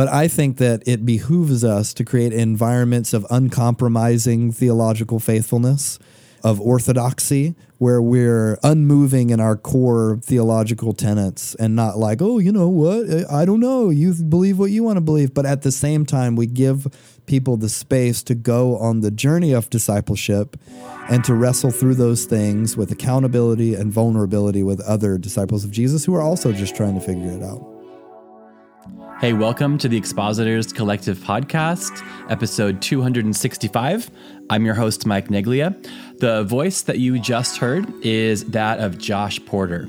But I think that it behooves us to create environments of uncompromising theological faithfulness, of orthodoxy, where we're unmoving in our core theological tenets and not like, oh, you know what? I don't know. You believe what you want to believe. But at the same time, we give people the space to go on the journey of discipleship and to wrestle through those things with accountability and vulnerability with other disciples of Jesus who are also just trying to figure it out. Hey, welcome to the Expositors Collective Podcast, episode 265. I'm your host, Mike Neglia. The voice that you just heard is that of Josh Porter.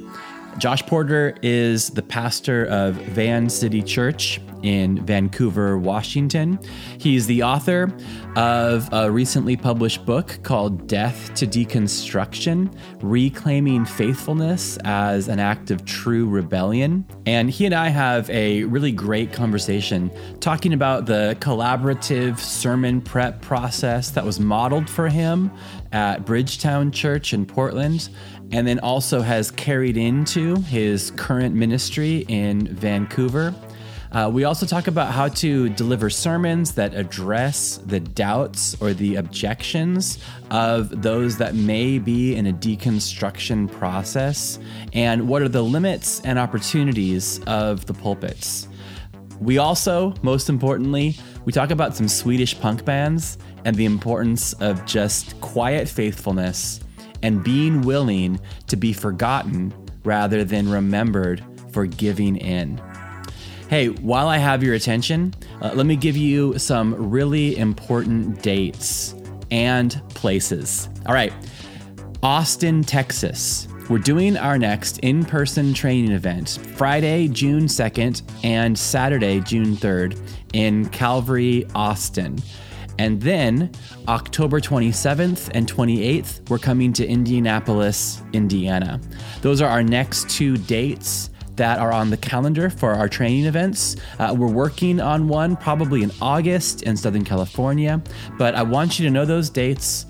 Josh Porter is the pastor of Van City Church in Vancouver, Washington. He's the author of a recently published book called Death to Deconstruction: Reclaiming Faithfulness as an Act of True Rebellion. And he and I have a really great conversation talking about the collaborative sermon prep process that was modeled for him at Bridgetown Church in Portland, and then also has carried into his current ministry in Vancouver. We also talk about how to deliver sermons that address the doubts or the objections of those that may be in a deconstruction process, and what are the limits and opportunities of the pulpits. We also, most importantly, we talk about some Swedish punk bands and the importance of just quiet faithfulness and being willing to be forgotten rather than remembered for giving in. Hey, while I have your attention, let me give you some really important dates and places. All right, Austin, Texas. We're doing our next in-person training event, Friday, June 2nd and Saturday, June 3rd in Calvary, Austin. And then October 27th and 28th, we're coming to Indianapolis, Indiana. Those are our next two dates that are on the calendar for our training events. We're working on one probably in August in Southern California, but I want you to know those dates.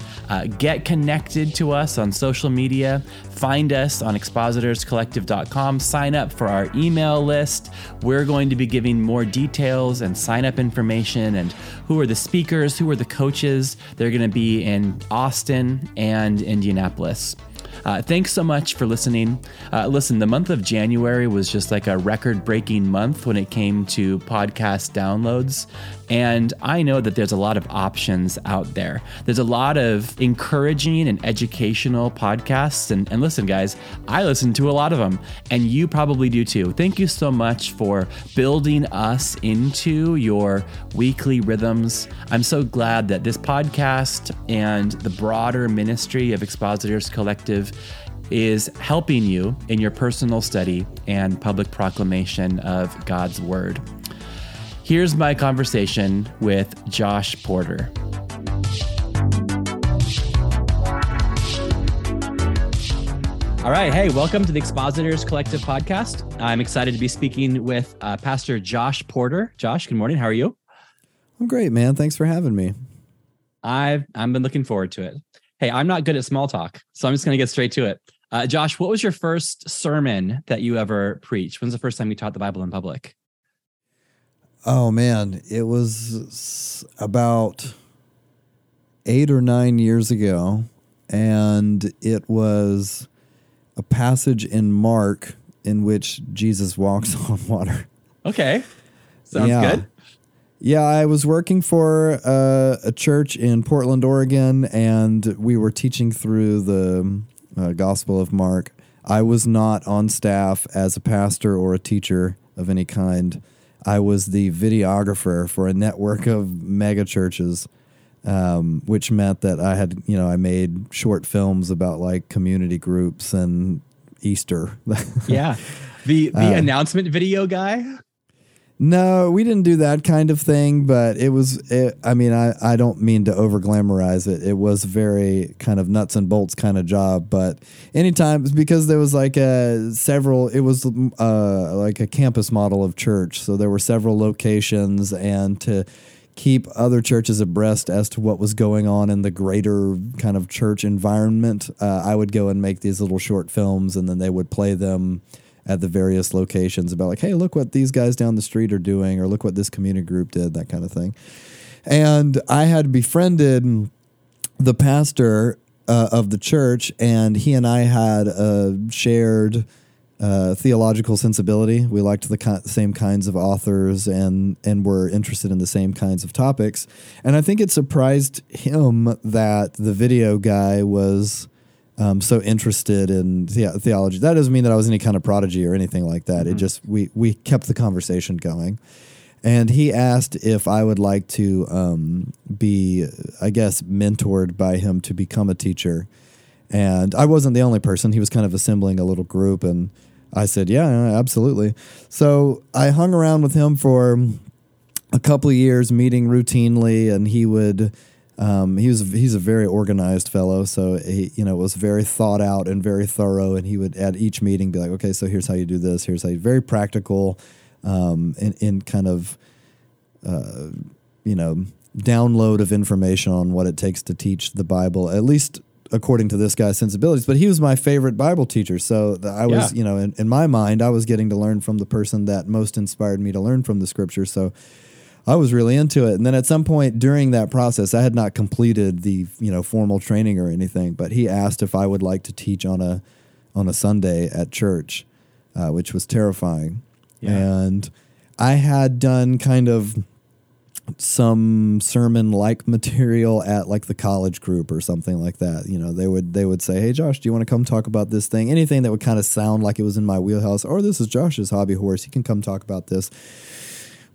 Get connected to us on social media. Find us on expositorscollective.com. Sign up for our email list. We're going to be giving more details and sign up information and who are the speakers, who are the coaches. They're going to be in Austin and Indianapolis. Thanks so much for listening. Listen, the month of January was just like a record-breaking month when it came to podcast downloads. And I know that there's a lot of options out there. There's a lot of encouraging and educational podcasts. And listen, guys, I listen to a lot of them, and you probably do too. Thank you so much for building us into your weekly rhythms. I'm so glad that this podcast and the broader ministry of Expositors Collective is helping you in your personal study and public proclamation of God's Word. Here's my conversation with Josh Porter. All right. Hey, welcome to the Expositors Collective Podcast. I'm excited to be speaking with Pastor Josh Porter. Josh, good morning. How are you? I'm great, man. Thanks for having me. I've been looking forward to it. Hey, I'm not good at small talk, so I'm just going to get straight to it. Josh, what was your first sermon that you ever preached? When's the first time you taught the Bible in public? Oh, man, it was about 8 or 9 years ago, and it was a passage in Mark in which Jesus walks on water. Okay. Sounds good. Yeah, I was working for a church in Portland, Oregon, and we were teaching through the Gospel of Mark. I was not on staff as a pastor or a teacher of any kind. I was the videographer for a network of mega churches, which meant that I made short films about like community groups and Easter. Yeah. The announcement video guy. No, we didn't do that kind of thing, but it was, I don't mean to over glamorize it. It was very kind of nuts and bolts kind of job, but anytime, because there was like like a campus model of church. So there were several locations, and to keep other churches abreast as to what was going on in the greater kind of church environment, I would go and make these little short films, and then they would play them at the various locations about like, hey, look what these guys down the street are doing, or look what this community group did, that kind of thing. And I had befriended the pastor of the church, and he and I had a shared theological sensibility. We liked the same kinds of authors and were interested in the same kinds of topics. And I think it surprised him that the video guy was so interested in theology. That doesn't mean that I was any kind of prodigy or anything like that. Mm-hmm. It just, we kept the conversation going. And he asked if I would like to be, I guess, mentored by him to become a teacher. And I wasn't the only person. He was kind of assembling a little group, and I said, yeah, absolutely. So I hung around with him for a couple of years, meeting routinely, and he would he's a very organized fellow, so he, you know, was very thought out and very thorough, and he would at each meeting be like, okay, so here's how you do this, here's how you, very practical, in kind of download of information on what it takes to teach the Bible, at least according to this guy's sensibilities. But he was my favorite Bible teacher. So I was, in my mind, I was getting to learn from the person that most inspired me to learn from the scripture. So I was really into it. And then at some point during that process, I had not completed the, formal training or anything, but he asked if I would like to teach on a Sunday at church, which was terrifying. Yeah. And I had done kind of some sermon-like material at like the college group or something like that. They would say, hey, Josh, do you want to come talk about this thing? Anything that would kind of sound like it was in my wheelhouse, or this is Josh's hobby horse, he can come talk about this.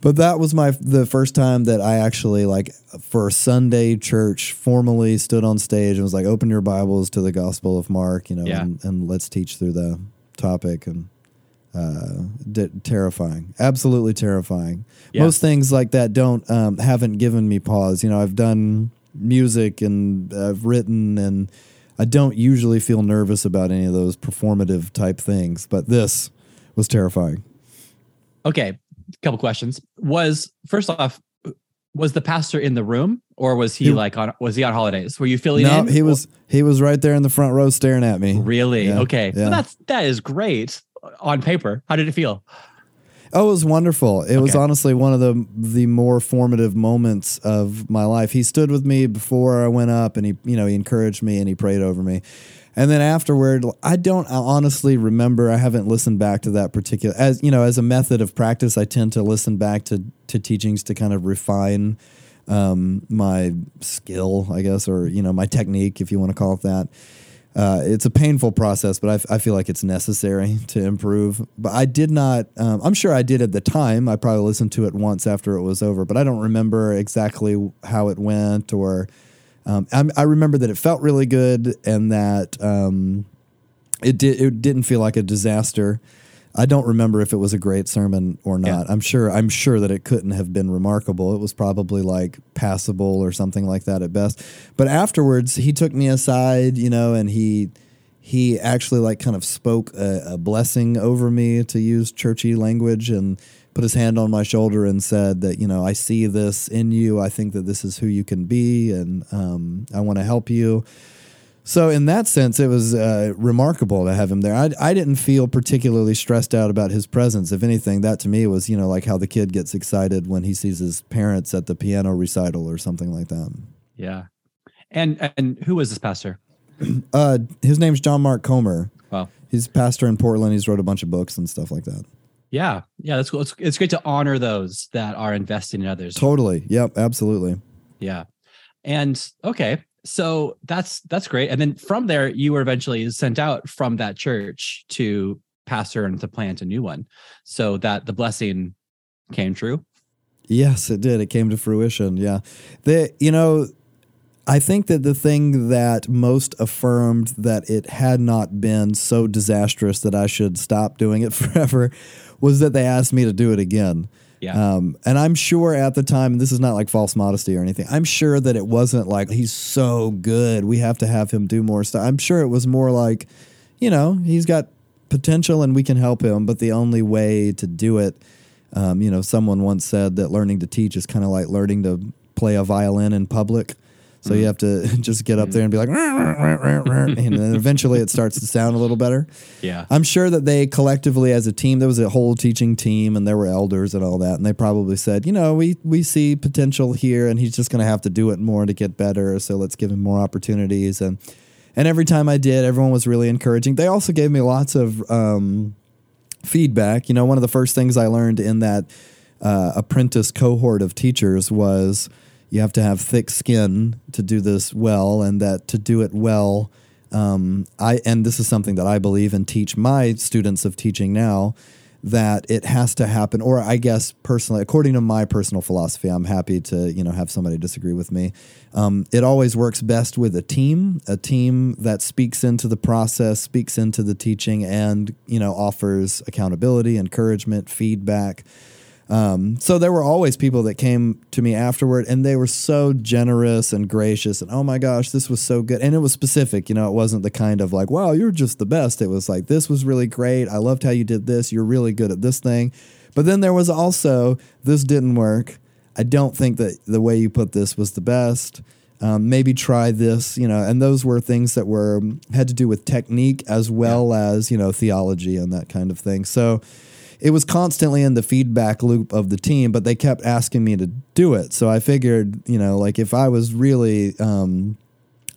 But that was the first time that I actually, like, for Sunday church, formally stood on stage and was like, open your Bibles to the Gospel of Mark, and let's teach through the topic. And terrifying, absolutely terrifying. Yeah. Most things like that haven't given me pause. I've done music and I've written, and I don't usually feel nervous about any of those performative type things, but this was terrifying. Okay. A couple questions. First off, was the pastor in the room, or was he on holidays? Were you filling in? No, he was right there in the front row staring at me. Really? Yeah, okay. Yeah. Well, that is great. On paper, how did it feel? Oh, it was wonderful. It was honestly one of the more formative moments of my life. He stood with me before I went up, and he encouraged me and he prayed over me. And then afterward, I honestly remember. I haven't listened back to that particular, as a method of practice, I tend to listen back to teachings to kind of refine my skill, I guess, or, my technique, if you want to call it that. It's a painful process, but I feel like it's necessary to improve. But I did not, I'm sure I did at the time. I probably listened to it once after it was over, but I don't remember exactly how it went, or I remember that it felt really good, and that it didn't feel like a disaster. I don't remember if it was a great sermon or not. Yeah. I'm sure that it couldn't have been remarkable. It was probably like passable or something like that at best. But afterwards, he took me aside, and he actually like kind of spoke a blessing over me, to use churchy language, and put his hand on my shoulder and said that, I see this in you. I think that this is who you can be, and I want to help you. So in that sense, it was remarkable to have him there. I didn't feel particularly stressed out about his presence. If anything, that to me was, like how the kid gets excited when he sees his parents at the piano recital or something like that. Yeah. And who was this pastor? His name's John Mark Comer. Wow. He's a pastor in Portland. He's wrote a bunch of books and stuff like that. Yeah. Yeah, that's cool. It's great to honor those that are investing in others. Totally. Yep, absolutely. Yeah. And okay. So that's great. And then from there, you were eventually sent out from that church to pastor and to plant a new one, so that the blessing came true. Yes, it did. It came to fruition. Yeah. I think that the thing that most affirmed that it had not been so disastrous that I should stop doing it forever was that they asked me to do it again. Yeah. And I'm sure at the time, and this is not like false modesty or anything, I'm sure that it wasn't like, he's so good, we have to have him do more stuff. I'm sure it was more like, he's got potential and we can help him, but the only way to do it, someone once said that learning to teach is kind of like learning to play a violin in public. So you have to just get up there and be like, and then eventually it starts to sound a little better. Yeah. I'm sure that they collectively as a team, there was a whole teaching team and there were elders and all that. And they probably said, you know, we see potential here and he's just going to have to do it more to get better. So let's give him more opportunities. And every time I did, everyone was really encouraging. They also gave me lots of feedback. You know, one of the first things I learned in that apprentice cohort of teachers was you have to have thick skin to do this well, and that to do it well, and this is something that I believe and teach my students of teaching now, that it has to happen, or I guess personally, according to my personal philosophy, I'm happy to, you know, have somebody disagree with me. It always works best with a team that speaks into the process, speaks into the teaching and, you know, offers accountability, encouragement, feedback. So there were always people that came to me afterward and they were so generous and gracious and, oh my gosh, this was so good. And it was specific, you know, it wasn't the kind of like, wow, you're just the best. It was like, this was really great. I loved how you did this. You're really good at this thing. But then there was also, this didn't work. I don't think that the way you put this was the best. Maybe try this, you know, and those were things that were, had to do with technique as well as, you know, theology and that kind of thing. So it was constantly in the feedback loop of the team, but they kept asking me to do it. So I figured, you know, like if I was really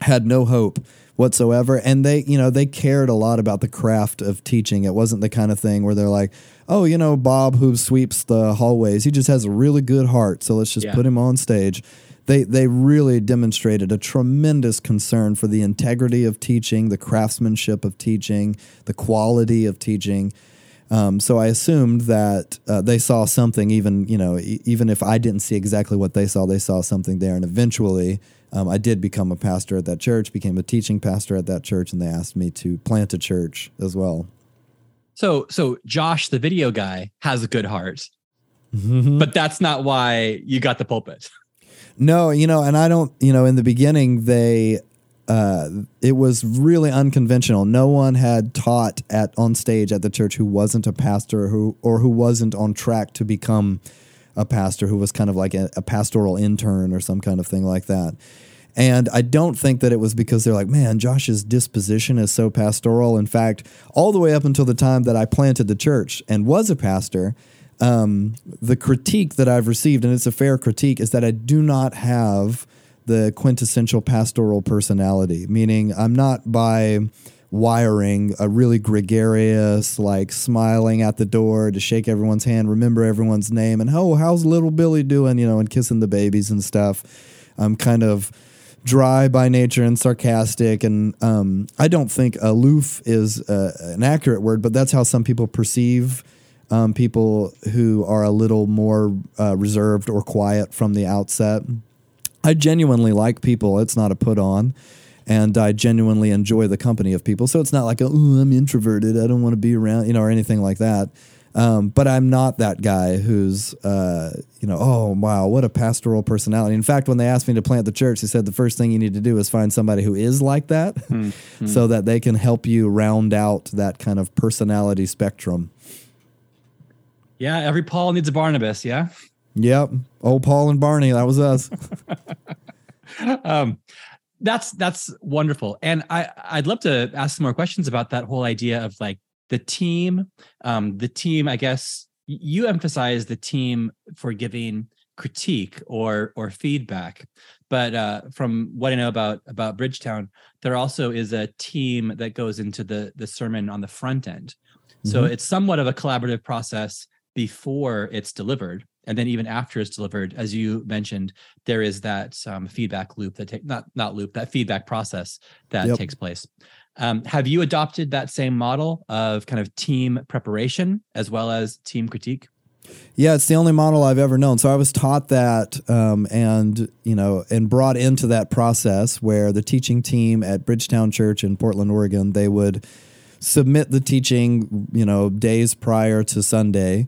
had no hope whatsoever, and they, you know, they cared a lot about the craft of teaching. It wasn't the kind of thing where they're like, oh, you know, Bob who sweeps the hallways, he just has a really good heart, so let's just put him on stage. They really demonstrated a tremendous concern for the integrity of teaching, the craftsmanship of teaching, the quality of teaching. So I assumed that they saw something, even, you know, even if I didn't see exactly what they saw something there. And eventually I did become a pastor at that church, became a teaching pastor at that church, and they asked me to plant a church as well. So Josh, the video guy, has a good heart, but that's not why you got the pulpit. No, you know, and I don't, you know, in the beginning it was really unconventional. No one had taught on stage at the church who wasn't a pastor, who wasn't on track to become a pastor, who was kind of like a pastoral intern or some kind of thing like that. And I don't think that it was because they're like, man, Josh's disposition is so pastoral. In fact, all the way up until the time that I planted the church and was a pastor, the critique that I've received, and it's a fair critique, is that I do not have the quintessential pastoral personality, meaning I'm not by wiring a really gregarious, like smiling at the door to shake everyone's hand, remember everyone's name, and oh, how's little Billy doing, you know, and kissing the babies and stuff. I'm kind of dry by nature and sarcastic, and I don't think aloof is an accurate word, but that's how some people perceive people who are a little more reserved or quiet from the outset. I genuinely like people. It's not a put on. And I genuinely enjoy the company of people. So it's not like, oh, I'm introverted, I don't want to be around, you know, or anything like that. But I'm not that guy who's, you know, oh, wow, what a pastoral personality. In fact, when they asked me to plant the church, they said the first thing you need to do is find somebody who is like that so that they can help you round out that kind of personality spectrum. Yeah, every Paul needs a Barnabas, yeah? Yep. Old Paul and Barney. That was us. That's wonderful. And I'd love to ask some more questions about that whole idea of like the team, I guess you emphasize the team for giving critique or feedback. But from what I know about Bridgetown, there also is a team that goes into the sermon on the front end. So it's somewhat of a collaborative process before it's delivered. And then even after it's delivered, as you mentioned, there is that feedback loop that that feedback process that takes place. Have you adopted that same model of kind of team preparation as well as team critique? Yeah, it's the only model I've ever known. So I was taught that and, you know, and brought into that process where the teaching team at Bridgetown Church in Portland, Oregon, they would submit the teaching, you know, days prior to Sunday.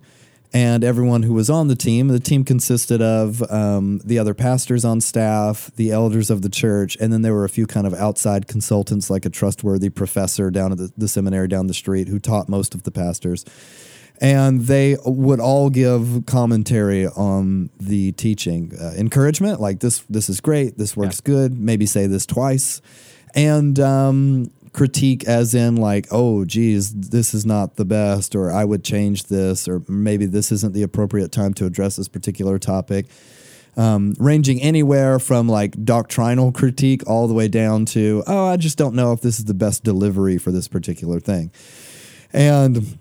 And everyone who was on the team consisted of the other pastors on staff, the elders of the church, and then there were a few kind of outside consultants, like a trustworthy professor down at the seminary down the street who taught most of the pastors. And they would all give commentary on the teaching. Encouragement, like this is great, this works good, maybe say this twice. And critique as in like, oh, geez, this is not the best, or I would change this, or maybe this isn't the appropriate time to address this particular topic. Ranging anywhere from like doctrinal critique all the way down to, oh, I just don't know if this is the best delivery for this particular thing. And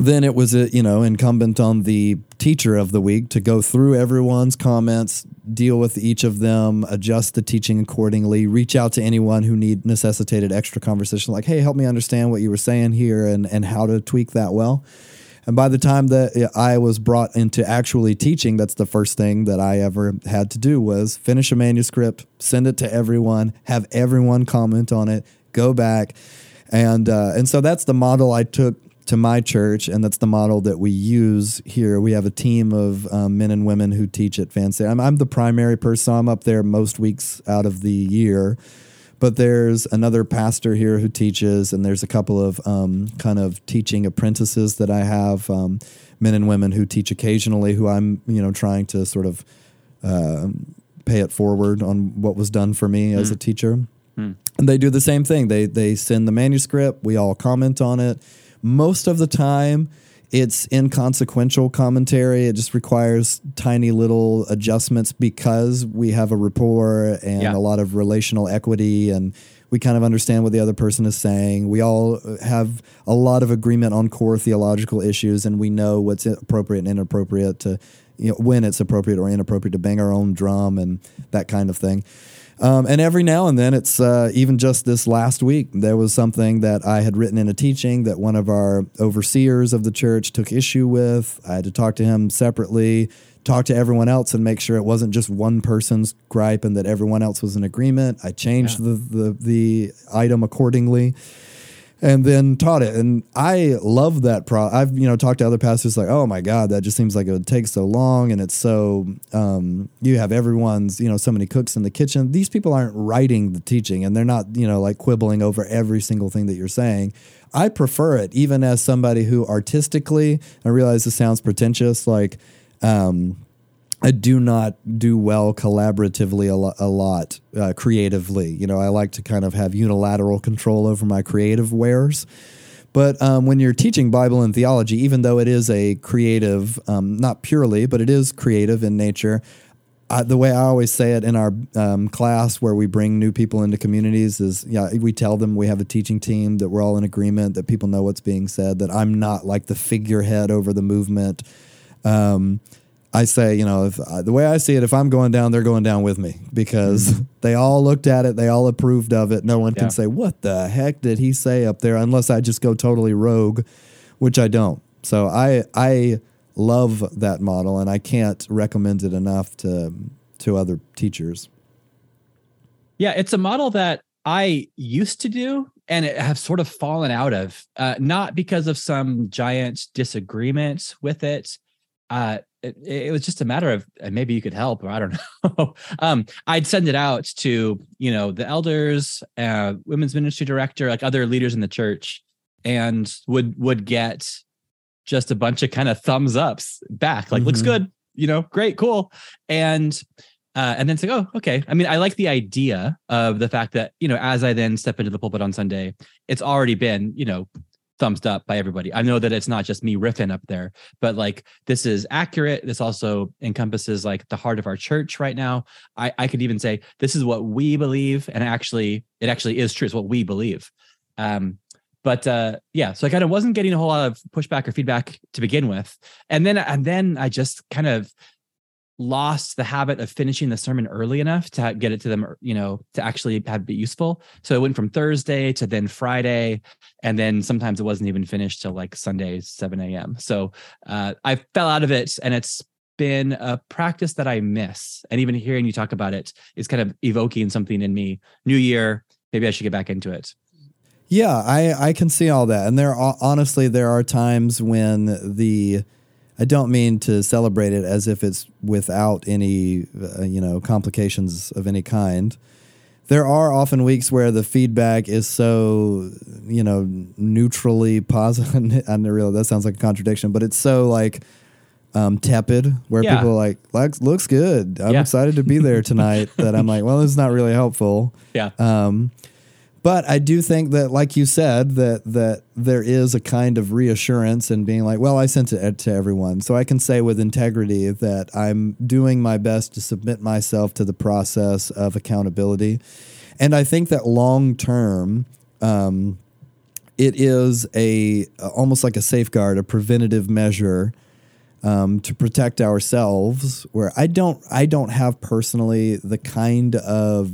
then it was, incumbent on the teacher of the week to go through everyone's comments, deal with each of them, adjust the teaching accordingly, reach out to anyone who necessitated extra conversation, like, hey, help me understand what you were saying here and how to tweak that well. And by the time that I was brought into actually teaching, that's the first thing that I ever had to do was finish a manuscript, send it to everyone, have everyone comment on it, go back. And so that's the model I took to my church, and that's the model that we use here. We have a team of men and women who teach at Van City. I'm the primary person. I'm up there most weeks out of the year, but there's another pastor here who teaches, and there's a couple of kind of teaching apprentices that I have, men and women who teach occasionally, who I'm trying to sort of pay it forward on what was done for me as a teacher. Mm. And they do the same thing. They send the manuscript. We all comment on it. Most of the time, it's inconsequential commentary. It just requires tiny little adjustments because we have a rapport and a lot of relational equity, and we kind of understand what the other person is saying. We all have a lot of agreement on core theological issues, and we know what's appropriate and inappropriate to, when it's appropriate or inappropriate to bang our own drum and that kind of thing. And every now and then, it's even just this last week, there was something that I had written in a teaching that one of our overseers of the church took issue with. I had to talk to him separately, talk to everyone else, and make sure it wasn't just one person's gripe and that everyone else was in agreement. I changed the item accordingly, and then taught it. And I love that. I've talked to other pastors like, oh my God, that just seems like it would take so long. And it's so, you have everyone's, so many cooks in the kitchen. These people aren't writing the teaching, and they're not, like quibbling over every single thing that you're saying. I prefer it, even as somebody who artistically, I realize this sounds pretentious, like, I do not do well collaboratively a lot creatively. I like to kind of have unilateral control over my creative wares. But when you're teaching Bible and theology, even though it is a creative, not purely, but it is creative in nature, the way I always say it in our class where we bring new people into communities is, we tell them we have a teaching team, that we're all in agreement, that people know what's being said, that I'm not like the figurehead over the movement. I say, the way I see it, if I'm going down, they're going down with me, because they all looked at it. They all approved of it. No one can say, what the heck did he say up there? Unless I just go totally rogue, which I don't. So I love that model, and I can't recommend it enough to other teachers. Yeah, it's a model that I used to do and have sort of fallen out of, not because of some giant disagreements with it. It was just a matter of maybe you could help, or I don't know. I'd send it out to, the elders, women's ministry director, like other leaders in the church, and would get just a bunch of kind of thumbs ups back. Like, looks good, great, cool. And then it's like, oh, okay. I mean, I like the idea of the fact that, as I then step into the pulpit on Sunday, it's already been, thumbs up by everybody. I know that it's not just me riffing up there, but like, this is accurate. This also encompasses like the heart of our church right now. I could even say, this is what we believe. And actually, it actually is true. It's what we believe. So I kind of wasn't getting a whole lot of pushback or feedback to begin with. And then I just kind of lost the habit of finishing the sermon early enough to get it to them, to actually be useful. So it went from Thursday to then Friday. And then sometimes it wasn't even finished till like Sunday, 7 a.m. So I fell out of it, and it's been a practice that I miss. And even hearing you talk about it is kind of evoking something in me. New year, maybe I should get back into it. Yeah, I can see all that. And there are times when I don't mean to celebrate it as if it's without any, complications of any kind. there are often weeks where the feedback is so, you know, neutrally positive. I didn't realize that sounds like a contradiction, but it's so like tepid, where people are like, looks good. I'm excited to be there tonight. That I'm like, well, it's not really helpful. Yeah. But I do think that, like you said, that there is a kind of reassurance in being like, well, I sent it to everyone, so I can say with integrity that I'm doing my best to submit myself to the process of accountability. And I think that long term, it is almost like a safeguard, a preventative measure to protect ourselves. Where I don't have personally the kind of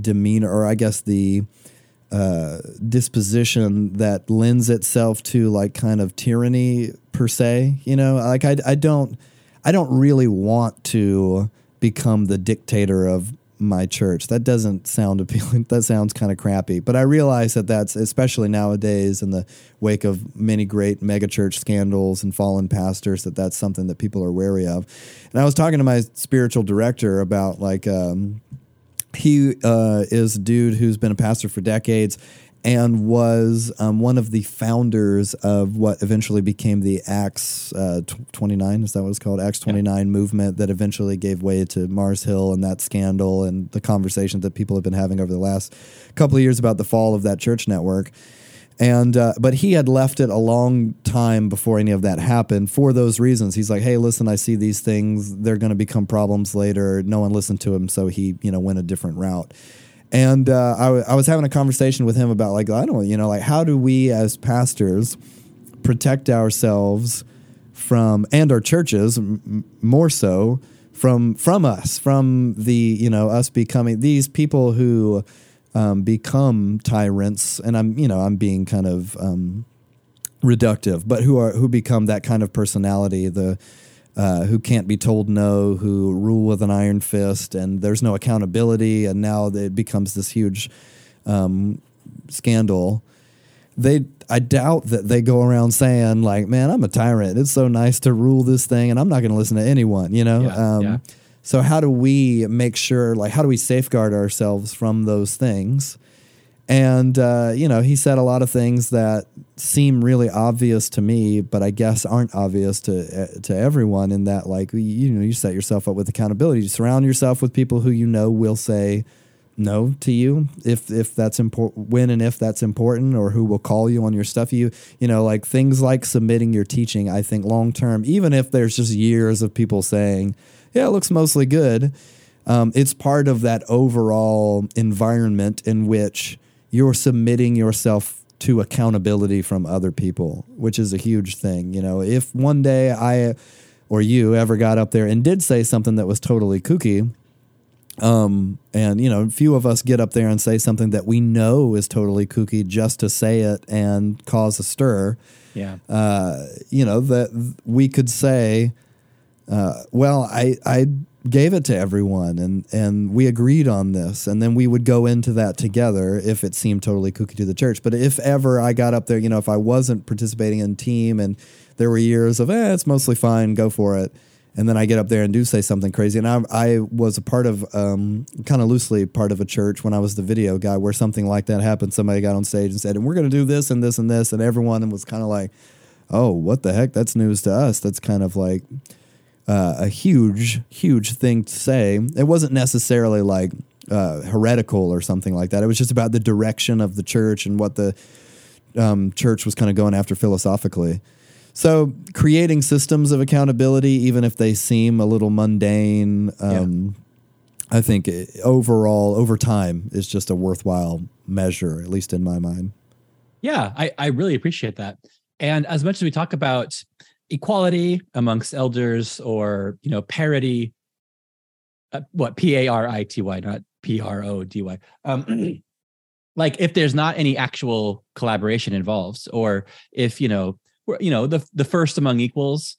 demeanor, or I guess the disposition that lends itself to like kind of tyranny per se. You know, like I don't really want to become the dictator of my church. That doesn't sound appealing. That sounds kind of crappy. But I realize that that's, especially nowadays in the wake of many great megachurch scandals and fallen pastors, that that's something that people are wary of. And I was talking to my spiritual director about like, he is a dude who's been a pastor for decades and was one of the founders of what eventually became the Acts 29, is that what it's called? Acts 29 movement that eventually gave way to Mars Hill and that scandal and the conversation that people have been having over the last couple of years about the fall of that church network. And but he had left it a long time before any of that happened for those reasons. He's like, hey, listen, I see these things. They're going to become problems later. No one listened to him, so he, you know, went a different route. And I was having a conversation with him about like, I don't, you know, like how do we as pastors protect ourselves from, and our churches more so from us, from the, you know, us becoming these people who become tyrants, and I'm being kind of reductive, but who become that kind of personality, the who can't be told no, who rule with an iron fist, and there's no accountability, and now it becomes this huge scandal. I doubt that they go around saying like, man, I'm a tyrant. It's so nice to rule this thing, and I'm not going to listen to anyone. You know. So how do we make sure, like, how do we safeguard ourselves from those things? And, you know, he said a lot of things that seem really obvious to me, but I guess aren't obvious to everyone, in that, like, you know, you set yourself up with accountability. You surround yourself with people who you know will say no to you if that's important, when and if that's important, or who will call you on your stuff. You know, like things like submitting your teaching, I think long term, even if there's just years of people saying, yeah, it looks mostly good. It's part of that overall environment in which you're submitting yourself to accountability from other people, which is a huge thing. You know, if one day I or you ever got up there and did say something that was totally kooky, and, you know, few of us get up there and say something that we know is totally kooky just to say it and cause a stir. Yeah. You know, that we could say, well, I gave it to everyone and we agreed on this. And then we would go into that together if it seemed totally kooky to the church. But if ever I got up there, you know, if I wasn't participating in team and there were years of, it's mostly fine, go for it. And then I get up there and do say something crazy. And I was a part of, kind of loosely part of a church when I was the video guy, where something like that happened. Somebody got on stage and said, and we're going to do this and this and this. And everyone was kind of like, oh, what the heck? That's news to us. That's kind of like a huge thing to say. It wasn't necessarily like heretical or something like that. It was just about the direction of the church and what the church was kind of going after philosophically. So creating systems of accountability, even if they seem a little mundane, I think overall, over time, is just a worthwhile measure, at least in my mind. Yeah, I really appreciate that. And as much as we talk about equality amongst elders, or, you know, parity, what, parity, not prody. Like if there's not any actual collaboration involved, or if, you know, the first among equals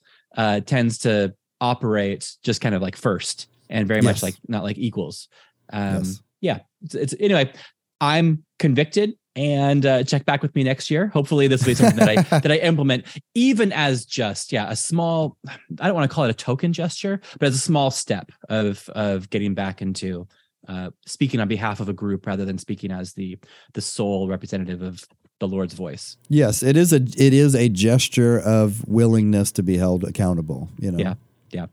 tends to operate just kind of like first and very much like not like equals. Yeah. It's anyway, I'm convicted. And check back with me next year. Hopefully this will be something that I implement, even as just, a small, I don't want to call it a token gesture, but as a small step of getting back into speaking on behalf of a group rather than speaking as the sole representative of the Lord's voice. Yes, it is a gesture of willingness to be held accountable. You know. Yeah. Yeah.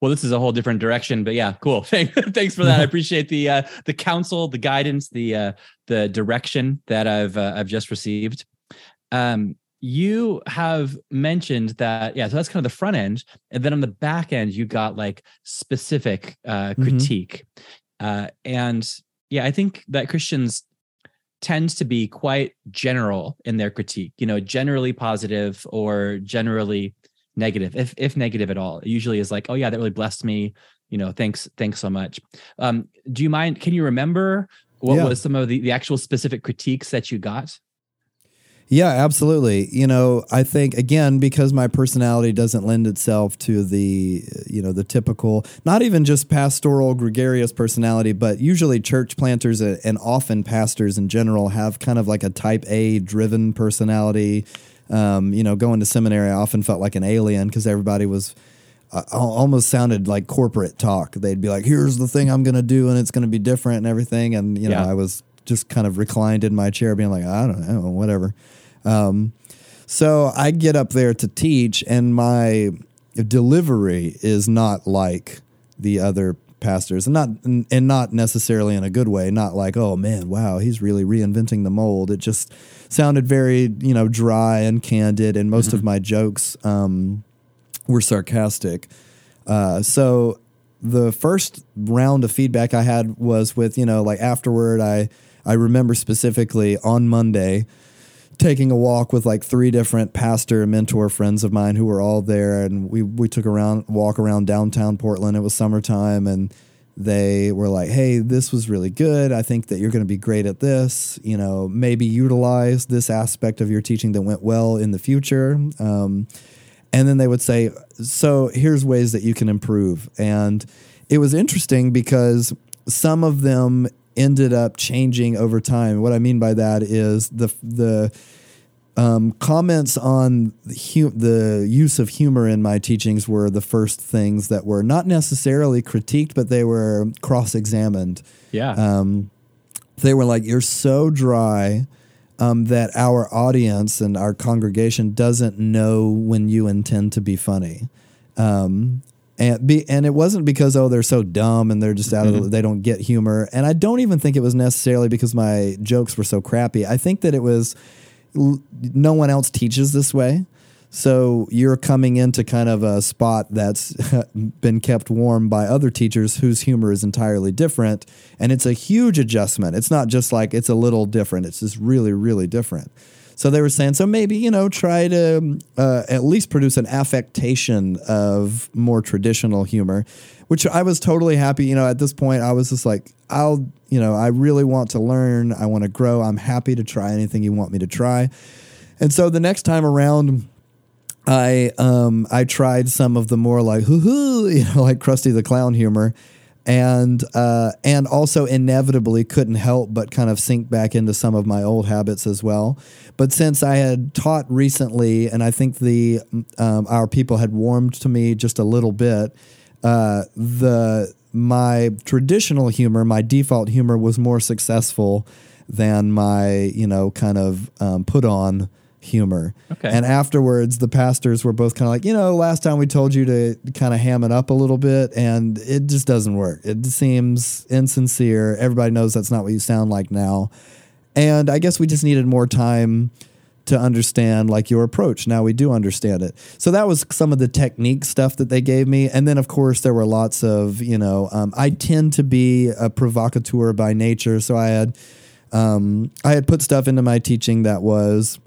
Well, this is a whole different direction, but yeah, cool. Thanks for that. I appreciate the counsel, the guidance, the direction that I've just received. You have mentioned that, yeah, so that's kind of the front end. And then on the back end, you got like specific critique. And yeah, I think that Christians tend to be quite general in their critique, you know, generally positive or generally negative, if negative at all. It usually is like, oh yeah, that really blessed me. You know, thanks so much. Do you mind, can you remember what was some of the actual specific critiques that you got? Yeah, absolutely. You know, I think, again, because my personality doesn't lend itself to the, you know, the typical, not even just pastoral, gregarious personality, but usually church planters and often pastors in general have kind of like a type A driven personality. You know, going to seminary, I often felt like an alien because everybody was almost sounded like corporate talk. They'd be like, here's the thing I'm going to do and it's going to be different and everything. And, you know, I was just kind of reclined in my chair being like, I don't know, whatever. So I get up there to teach and my delivery is not like the other pastors and not necessarily in a good way, not like, oh man, wow, he's really reinventing the mold. It just sounded very, you know, dry and candid. And most of my jokes, were sarcastic. So the first round of feedback I had was with, you know, like afterward, I remember specifically on Monday, taking a walk with like three different pastor and mentor friends of mine who were all there. And we took a walk around downtown Portland. It was summertime and they were like, hey, this was really good. I think that you're going to be great at this, you know, maybe utilize this aspect of your teaching that went well in the future. And then they would say, so here's ways that you can improve. And it was interesting because some of them ended up changing over time. What I mean by that is the comments on the use of humor in my teachings were the first things that were not necessarily critiqued, but they were cross-examined. Yeah. They were like, you're so dry that our audience and our congregation doesn't know when you intend to be funny. And it wasn't because, oh, they're so dumb and they're just out of, they don't get humor. And I don't even think it was necessarily because my jokes were so crappy. I think that it was no one else teaches this way. So you're coming into kind of a spot that's been kept warm by other teachers whose humor is entirely different. And it's a huge adjustment. It's not just like it's a little different. It's just really, really different. So they were saying, so maybe, you know, try to at least produce an affectation of more traditional humor, which I was totally happy. You know, at this point, I was just like, I really want to learn. I want to grow. I'm happy to try anything you want me to try. And so the next time around, I tried some of the more like, hoo-hoo, you know, like Krusty the Clown humor. And also inevitably couldn't help but kind of sink back into some of my old habits as well. But since I had taught recently, and I think our people had warmed to me just a little bit, my traditional humor, my default humor, was more successful than my kind of put on humor. Okay. And afterwards, the pastors were both kind of like, you know, last time we told you to kind of ham it up a little bit, and it just doesn't work. It seems insincere. Everybody knows that's not what you sound like now. And I guess we just needed more time to understand like your approach. Now we do understand it. So that was some of the technique stuff that they gave me. And then of course there were lots of, I tend to be a provocateur by nature. So I had put stuff into my teaching that was,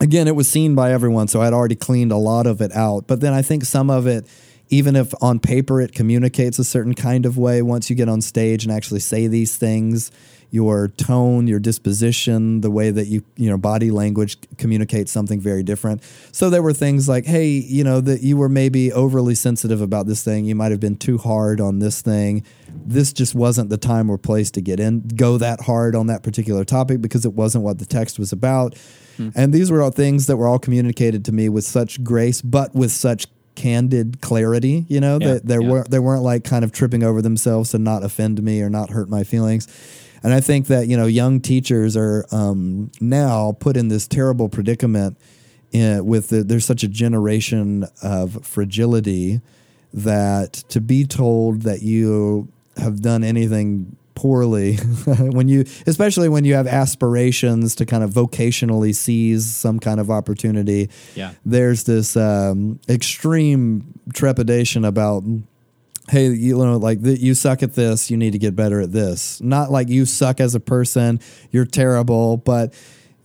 again, it was seen by everyone, so I'd already cleaned a lot of it out. But then I think some of it, even if on paper it communicates a certain kind of way, once you get on stage and actually say these things, your tone, your disposition, the way that you body language communicates something very different. So there were things like, hey, you know, that you were maybe overly sensitive about this thing. You might have been too hard on this thing. This just wasn't the time or place to go that hard on that particular topic because it wasn't what the text was about. And these were all things that were all communicated to me with such grace, but with such candid clarity, you know, that they weren't like kind of tripping over themselves to not offend me or not hurt my feelings. And I think that, you know, young teachers are now put in this terrible predicament there's such a generation of fragility that to be told that you have done anything poorly especially when you have aspirations to kind of vocationally seize some kind of opportunity. Yeah. There's this extreme trepidation about, hey, you know, like you suck at this, you need to get better at this. Not like you suck as a person, you're terrible, but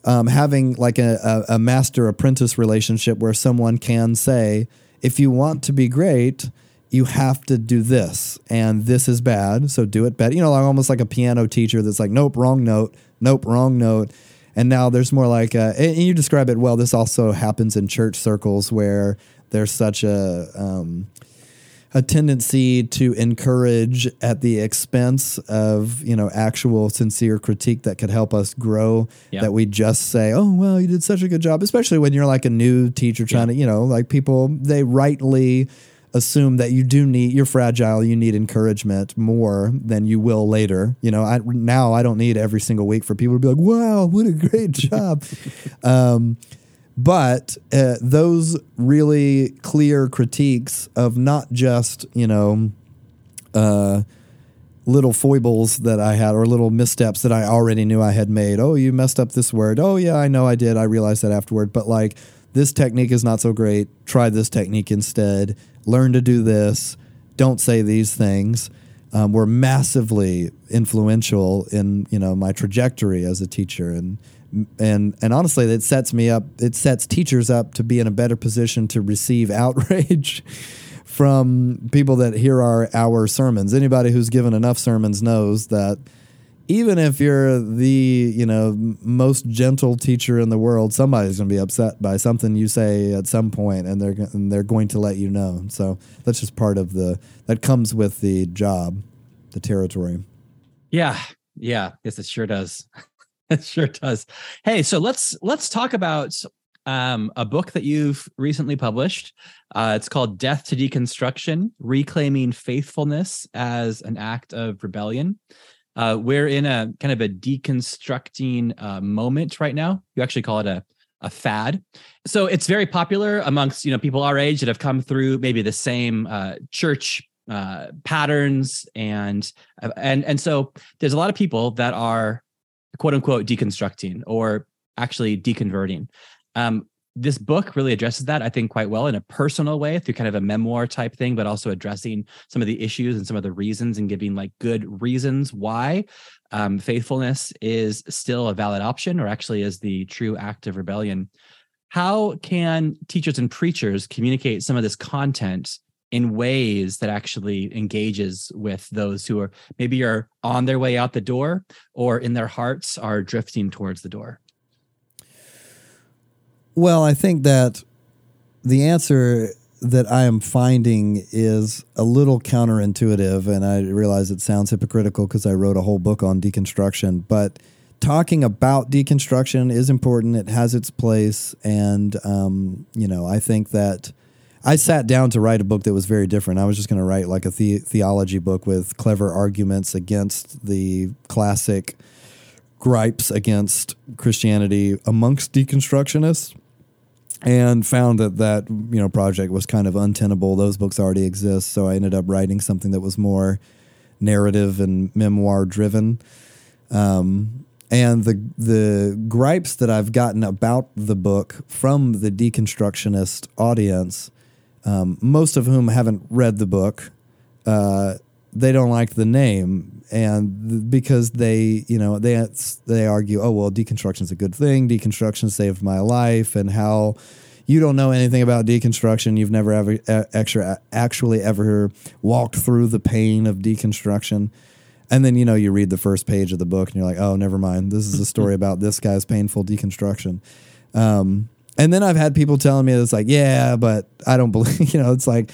having like a master apprentice relationship where someone can say, if you want to be great, you have to do this, and this is bad, so do it better. You know, like almost like a piano teacher that's like, nope, wrong note, nope, wrong note. And now there's more like, and you describe it well, this also happens in church circles where there's such a tendency to encourage at the expense of, you know, actual sincere critique that could help us grow, that we just say, oh, well, you did such a good job, especially when you're like a new teacher trying to, you know, like people, they rightly assume that you're fragile, you need encouragement more than you will later. You know, I don't need every single week for people to be like, wow, what a great job. But those really clear critiques of not just, you know, little foibles that I had or little missteps that I already knew I had made. Oh, you messed up this word. Oh, yeah, I know I did. I realized that afterward. But like, this technique is not so great. Try this technique instead. Learn to do this. Don't say these things. Were massively influential in, you know, my trajectory as a teacher. And honestly, that sets teachers up to be in a better position to receive outrage from people that hear our sermons. Anybody who's given enough sermons knows that even if you're the, you know, most gentle teacher in the world, somebody's going to be upset by something you say at some point, and they're going to let you know. So that's just part of that comes with the job, the territory. Yeah, yes, it sure does. It sure does. Hey, so let's talk about a book that you've recently published. It's called Death to Deconstruction: Reclaiming Faithfulness as an Act of Rebellion. We're in a kind of a deconstructing moment right now. You actually call it a fad. So it's very popular amongst, you know, people our age that have come through maybe the same church patterns, and so there's a lot of people that are, quote unquote, deconstructing or actually deconverting. This book really addresses that, I think, quite well in a personal way through kind of a memoir type thing, but also addressing some of the issues and some of the reasons and giving like good reasons why faithfulness is still a valid option or actually is the true act of rebellion. How can teachers and preachers communicate some of this content in ways that actually engages with those who are maybe are on their way out the door or in their hearts are drifting towards the door? Well, I think that the answer that I am finding is a little counterintuitive, and I realize it sounds hypocritical because I wrote a whole book on deconstruction, but talking about deconstruction is important. It has its place, and you know, I think that I sat down to write a book that was very different. I was just going to write like a theology book with clever arguments against the classic gripes against Christianity amongst deconstructionists, and found that, you know, project was kind of untenable. Those books already exist. So I ended up writing something that was more narrative and memoir driven. And the gripes that I've gotten about the book from the deconstructionist audience, most of whom haven't read the book, they don't like the name, and because they, you know, they argue, oh, well, deconstruction's a good thing. Deconstruction saved my life, and how you don't know anything about deconstruction. You've never actually ever walked through the pain of deconstruction. And then, you know, you read the first page of the book and you're like, oh, never mind. This is a story about this guy's painful deconstruction. And then I've had people telling me it's like, yeah, but I don't believe, you know, it's like,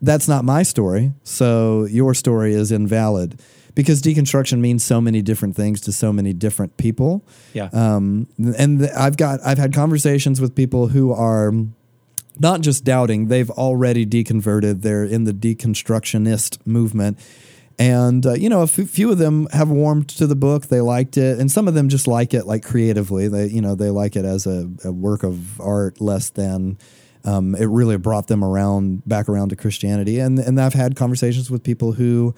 that's not my story. So your story is invalid, because deconstruction means so many different things to so many different people. Yeah. And I've had conversations with people who are not just doubting, they've already deconverted. They're in the deconstructionist movement. And, a few of them have warmed to the book. They liked it. And some of them just like it, like, creatively. They like it as a work of art less than it really brought them back around to Christianity. And I've had conversations with people who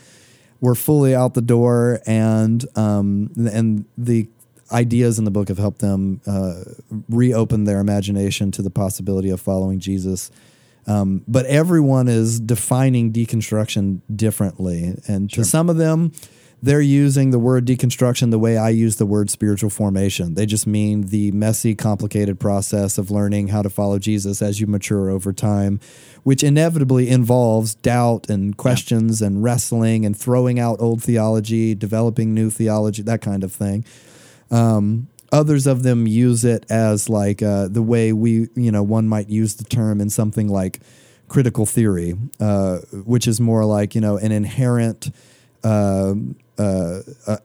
were fully out the door, and the ideas in the book have helped them reopen their imagination to the possibility of following Jesus. But everyone is defining deconstruction differently. And to some of them, they're using the word deconstruction the way I use the word spiritual formation. They just mean the messy, complicated process of learning how to follow Jesus as you mature over time, which inevitably involves doubt and questions and wrestling and throwing out old theology, developing new theology, that kind of thing. Others of them use it as like the way one might use the term in something like critical theory, which is more like, an inherent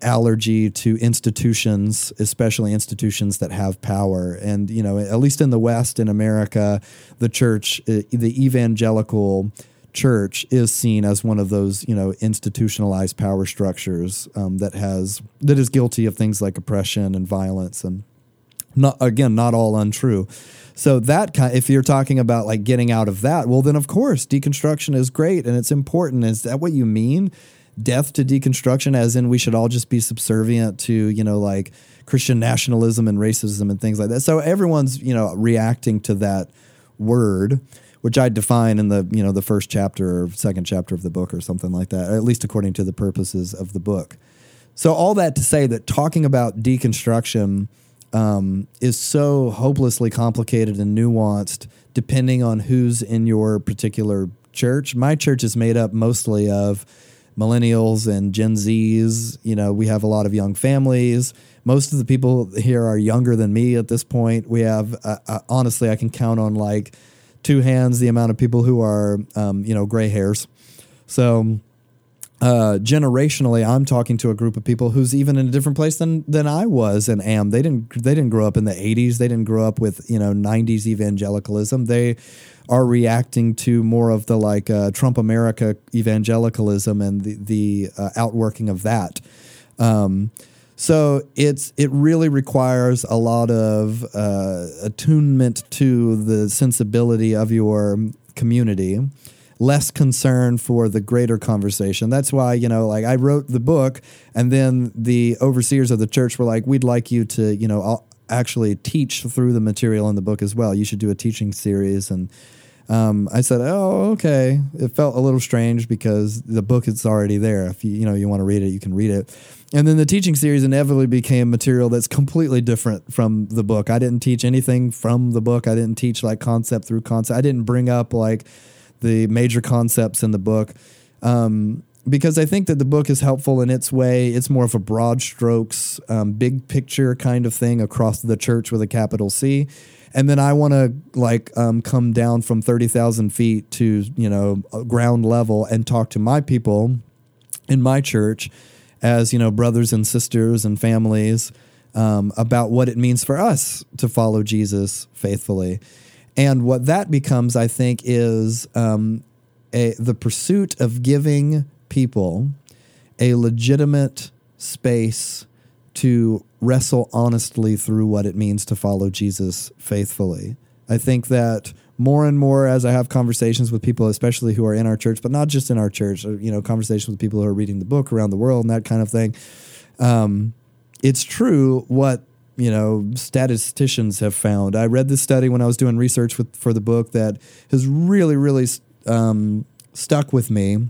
allergy to institutions, especially institutions that have power. And, at least in the West, in America, the church, the evangelical church is seen as one of those, institutionalized power structures that is guilty of things like oppression and violence, and not all untrue. So that kind, if you're talking about like getting out of that, well, then of course deconstruction is great and it's important. Is that what you mean? Death to deconstruction, as in we should all just be subservient to, like Christian nationalism and racism and things like that. So everyone's, reacting to that word, which I define in the, the first chapter or second chapter of the book or something like that, at least according to the purposes of the book. So all that to say that talking about deconstruction is so hopelessly complicated and nuanced depending on who's in your particular church. My church is made up mostly of millennials and Gen Zs. We have a lot of young families. Most of the people here are younger than me at this point. We have, honestly, I can count on like two hands the amount of people who are, gray hairs. So generationally, I'm talking to a group of people who's even in a different place than I was and am. They didn't grow up in the 80s. They didn't grow up with, 90s evangelicalism. They are reacting to more of the like Trump America evangelicalism and the outworking of that. So it really requires a lot of attunement to the sensibility of your community, less concern for the greater conversation. That's why, I wrote the book, and then the overseers of the church were like, we'd like you to, actually teach through the material in the book as well. You should do a teaching series. And I said, oh, okay. It felt a little strange because the book is already there. If you want to read it, you can read it. And then the teaching series inevitably became material that's completely different from the book. I didn't teach anything from the book. I didn't teach like concept through concept. I didn't bring up like the major concepts in the book because I think that the book is helpful in its way. It's more of a broad strokes, big picture kind of thing across the church with a capital C. And then I want to come down from 30,000 feet to, ground level and talk to my people in my church as, brothers and sisters and families about what it means for us to follow Jesus faithfully. And what that becomes, I think, is the pursuit of giving people a legitimate space to wrestle honestly through what it means to follow Jesus faithfully. I think that more and more as I have conversations with people, especially who are in our church, but not just in our church, conversations with people who are reading the book around the world and that kind of thing, it's true what statisticians have found. I read this study when I was doing research for the book that has really, really stuck with me,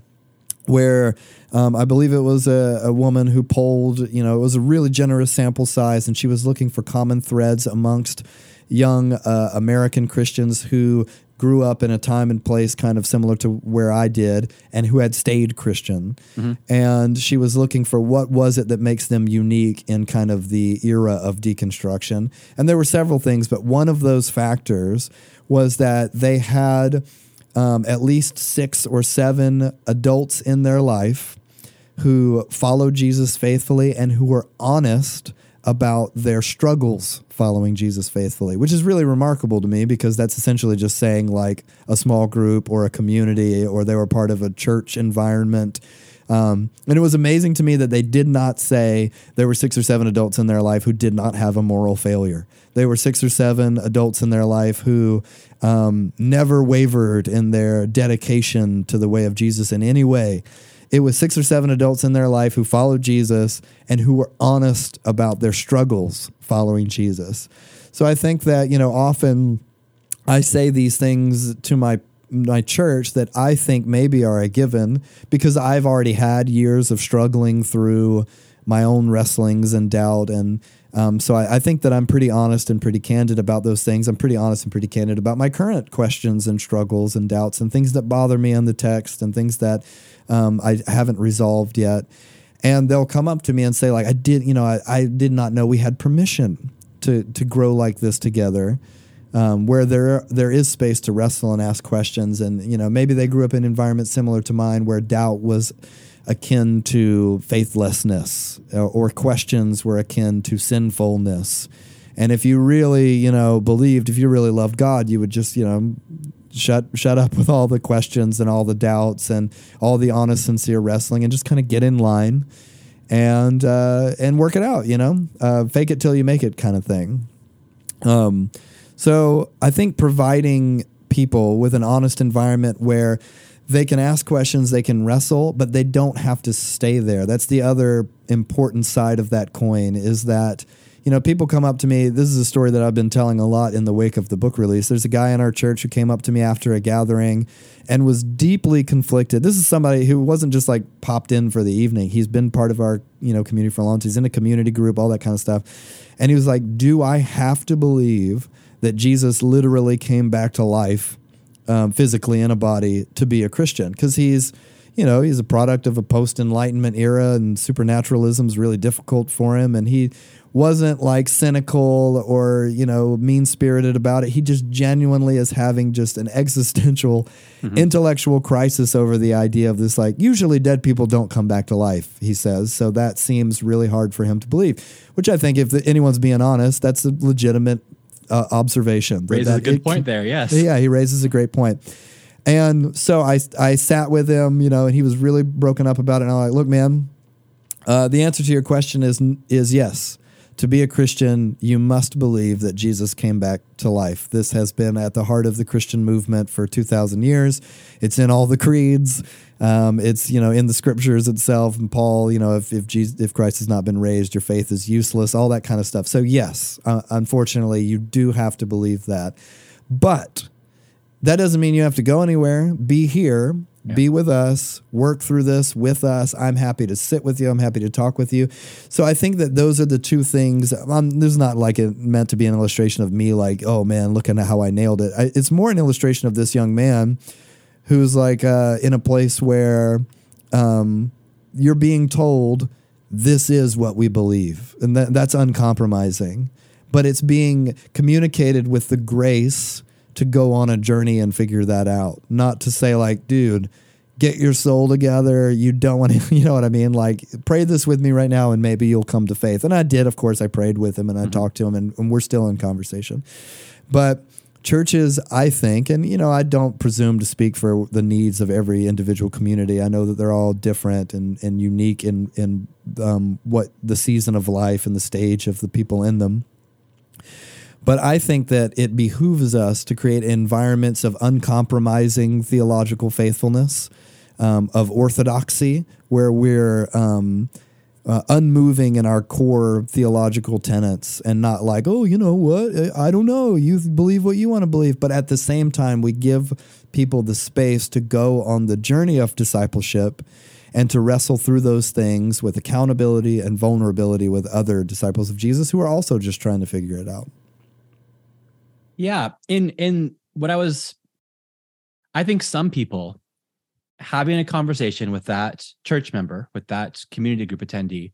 where I believe it was a woman who polled, it was a really generous sample size, and she was looking for common threads amongst young American Christians who grew up in a time and place kind of similar to where I did and who had stayed Christian. Mm-hmm. And she was looking for what was it that makes them unique in kind of the era of deconstruction. And there were several things, but one of those factors was that they had at least 6 or 7 adults in their life who followed Jesus faithfully and who were honest about their struggles following Jesus faithfully, which is really remarkable to me because that's essentially just saying like a small group or a community or they were part of a church environment. And it was amazing to me that they did not say there were 6 or 7 adults in their life who did not have a moral failure. They were 6 or 7 adults in their life who never wavered in their dedication to the way of Jesus in any way. It was 6 or 7 adults in their life who followed Jesus and who were honest about their struggles following Jesus. So I think that, you know, often I say these things to my church that I think maybe are a given because I've already had years of struggling through my own wrestlings and doubt. And so I think that I'm pretty honest and pretty candid about those things. I'm pretty honest and pretty candid about my current questions and struggles and doubts and things that bother me on the text and things that I haven't resolved yet. And they'll come up to me and say, like, I did not know we had permission to grow like this together, where there is space to wrestle and ask questions. And, you know, maybe they grew up in environments similar to mine where doubt was akin to faithlessness or questions were akin to sinfulness. And if you really, you know, believed, if you really loved God, you would just, you know, shut up with all the questions and all the doubts and all the honest, sincere wrestling and just kind of get in line and work it out, you know, fake it till you make it kind of thing. So I think providing people with an honest environment where they can ask questions, they can wrestle, but they don't have to stay there. That's the other important side of that coin is that, you know, people come up to me. This is a story that I've been telling a lot in the wake of the book release. There's a guy in our church who came up to me after a gathering and was deeply conflicted. This is somebody who wasn't just like popped in for the evening. He's been part of our, you know, community for a long time. He's in a community group, all that kind of stuff. And he was like, do I have to believe that Jesus literally came back to life physically in a body to be a Christian? Because he's a product of a post-Enlightenment era and supernaturalism is really difficult for him. And he wasn't like cynical or, you know, mean-spirited about it. He just genuinely is having just an existential intellectual crisis over the idea of this, like, usually dead people don't come back to life, he says. So that seems really hard for him to believe, which I think if anyone's being honest, that's a legitimate observation. Raises a good point there, yes. Yeah, he raises a great point. And so I sat with him, you know, and he was really broken up about it. And I'm like, look, man, the answer to your question is yes. To be a Christian, you must believe that Jesus came back to life. This has been at the heart of the Christian movement for 2,000 years. It's in all the creeds. It's, you know, in the scriptures itself. And Paul, you know, if Christ has not been raised, your faith is useless, all that kind of stuff. So yes, unfortunately, you do have to believe that. But that doesn't mean you have to go anywhere. Be here. Yeah. Be with us, work through this with us. I'm happy to sit with you. I'm happy to talk with you. So I think that those are the two things. This is not like it meant to be an illustration of me like, oh, man, look at how I nailed it. It's more an illustration of this young man who's like in a place where you're being told this is what we believe. And that's uncompromising. But it's being communicated with the grace to go on a journey and figure that out. Not to say like, dude, get your soul together. You don't want to, you know what I mean? Like, pray this with me right now and maybe you'll come to faith. And I did, of course, I prayed with him and I talked to him and we're still in conversation. But churches, I think, and, you know, I don't presume to speak for the needs of every individual community. I know that they're all different and unique in what the season of life and the stage of the people in them. But I think that it behooves us to create environments of uncompromising theological faithfulness, of orthodoxy, where we're unmoving in our core theological tenets and not like, oh, you know what? I don't know. You believe what you want to believe. But at the same time, we give people the space to go on the journey of discipleship and to wrestle through those things with accountability and vulnerability with other disciples of Jesus who are also just trying to figure it out. Yeah. In what I think some people having a conversation with that church member, with that community group attendee,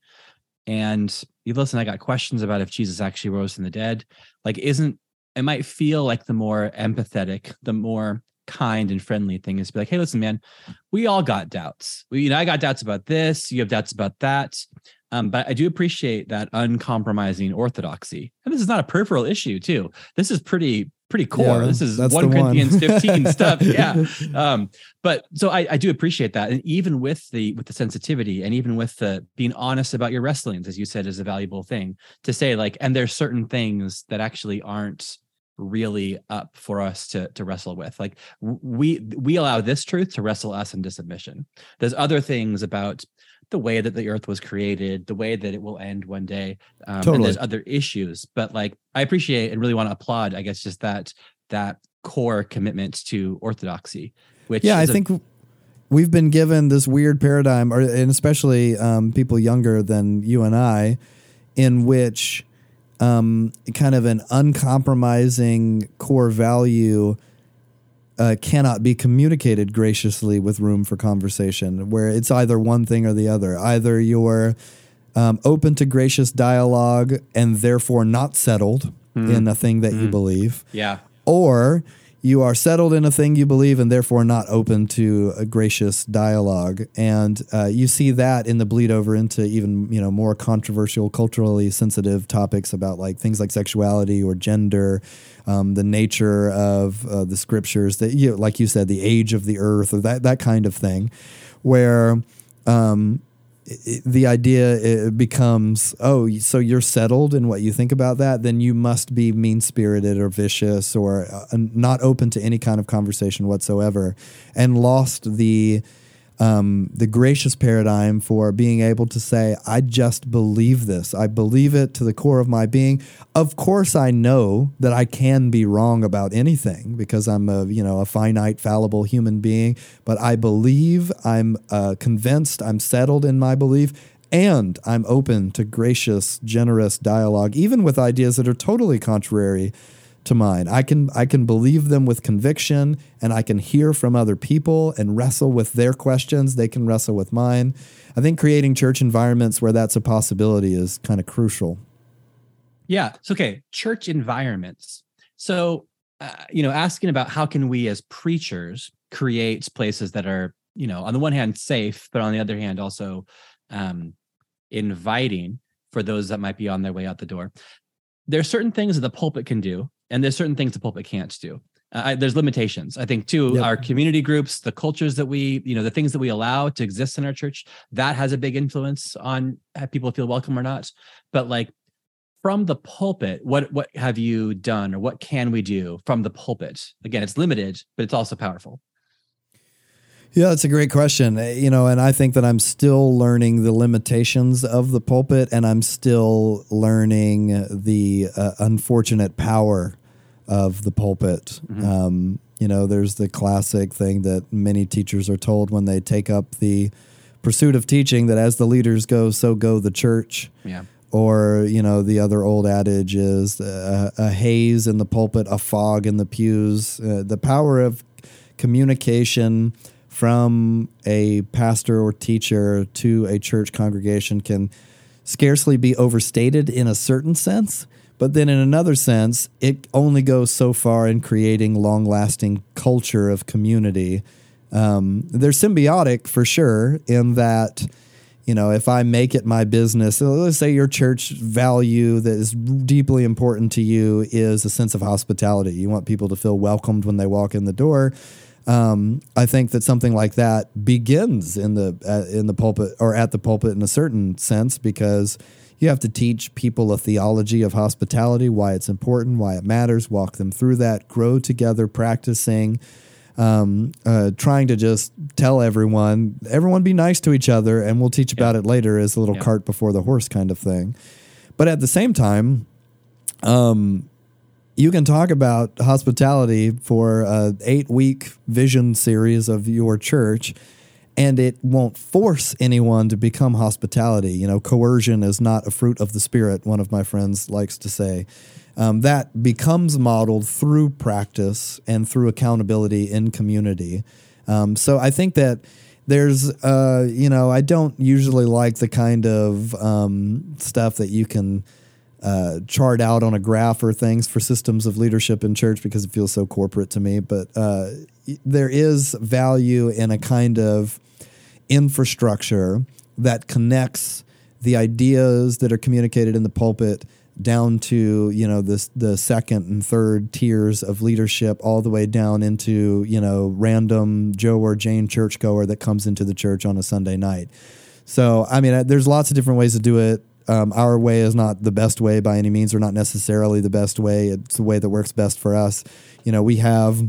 and you listen, I got questions about if Jesus actually rose from the dead, like, it might feel like the more empathetic, the more kind and friendly thing is to be like, hey, listen, man, we all got doubts. I got doubts about this. You have doubts about that. But I do appreciate that uncompromising orthodoxy. And this is not a peripheral issue, too. This is pretty core. Yeah, this is 1 Corinthians 15 stuff. Yeah. But so I do appreciate that. And even with the sensitivity and even with the being honest about your wrestlings, as you said, is a valuable thing to say, like, and there's certain things that actually aren't really up for us to wrestle with. Like we allow this truth to wrestle us into submission. There's other things about the way that the earth was created, the way that it will end one day. Totally. And there's other issues, but like, I appreciate and really want to applaud, I guess, just that core commitment to orthodoxy, which I think we've been given this weird paradigm, and especially people younger than you and I, in which kind of an uncompromising core value cannot be communicated graciously with room for conversation, where it's either one thing or the other. Either you're open to gracious dialogue and therefore not settled in a thing that you believe, or you are settled in a thing you believe and therefore not open to a gracious dialogue. And you see that in the bleed over into even more controversial, culturally sensitive topics about like things like sexuality or gender. The nature of the scriptures, that like you said, the age of the earth, or that kind of thing, where the idea it becomes, oh, so you're settled in what you think about that, then you must be mean-spirited or vicious or not open to any kind of conversation whatsoever, and lost the gracious paradigm for being able to say, I just believe this. I believe it to the core of my being. Of course, I know that I can be wrong about anything because I'm a finite, fallible human being, but I believe, I'm convinced, I'm settled in my belief, and I'm open to gracious, generous dialogue, even with ideas that are totally contrary to mine. I can believe them with conviction, and I can hear from other people and wrestle with their questions. They can wrestle with mine. I think creating church environments where that's a possibility is kind of crucial. Yeah. It's okay. Church environments. So, asking about how can we as preachers create places that are, on the one hand safe, but on the other hand also inviting for those that might be on their way out the door. There are certain things that the pulpit can do, and there's certain things the pulpit can't do. There's limitations, I think, to our community groups, the cultures that we, the things that we allow to exist in our church, that has a big influence on how people feel welcome or not. But like from the pulpit, what have you done, or what can we do from the pulpit? Again, it's limited, but it's also powerful. Yeah, that's a great question. And I think that I'm still learning the limitations of the pulpit, and I'm still learning the unfortunate power of the pulpit. Mm-hmm. There's the classic thing that many teachers are told when they take up the pursuit of teaching, that as the leaders go, so go the church. Yeah. Or, the other old adage is a haze in the pulpit, a fog in the pews. The power of communication from a pastor or teacher to a church congregation can scarcely be overstated in a certain sense, but then in another sense, it only goes so far in creating long-lasting culture of community. They're symbiotic for sure, in that, if I make it my business, let's say your church value that is deeply important to you is a sense of hospitality. You want people to feel welcomed when they walk in the door. I think that something like that begins in the pulpit, or at the pulpit in a certain sense, because you have to teach people a theology of hospitality, why it's important, why it matters, walk them through that, grow together, practicing, trying to just tell everyone be nice to each other, and we'll teach about it later, as a little cart before the horse kind of thing. But at the same time, you can talk about hospitality for an 8-week vision series of your church, and it won't force anyone to become hospitality. Coercion is not a fruit of the spirit, one of my friends likes to say. That becomes modeled through practice and through accountability in community. So I think that there's, I don't usually like the kind of stuff that you can chart out on a graph or things for systems of leadership in church, because it feels so corporate to me. But there is value in a kind of infrastructure that connects the ideas that are communicated in the pulpit down to, you know, the second and third tiers of leadership, all the way down into, you know, random Joe or Jane churchgoer that comes into the church on a Sunday night. So, I mean, there's lots of different ways to do it. Our way is not the best way by any means, or not necessarily the best way. It's the way that works best for us. You know, we have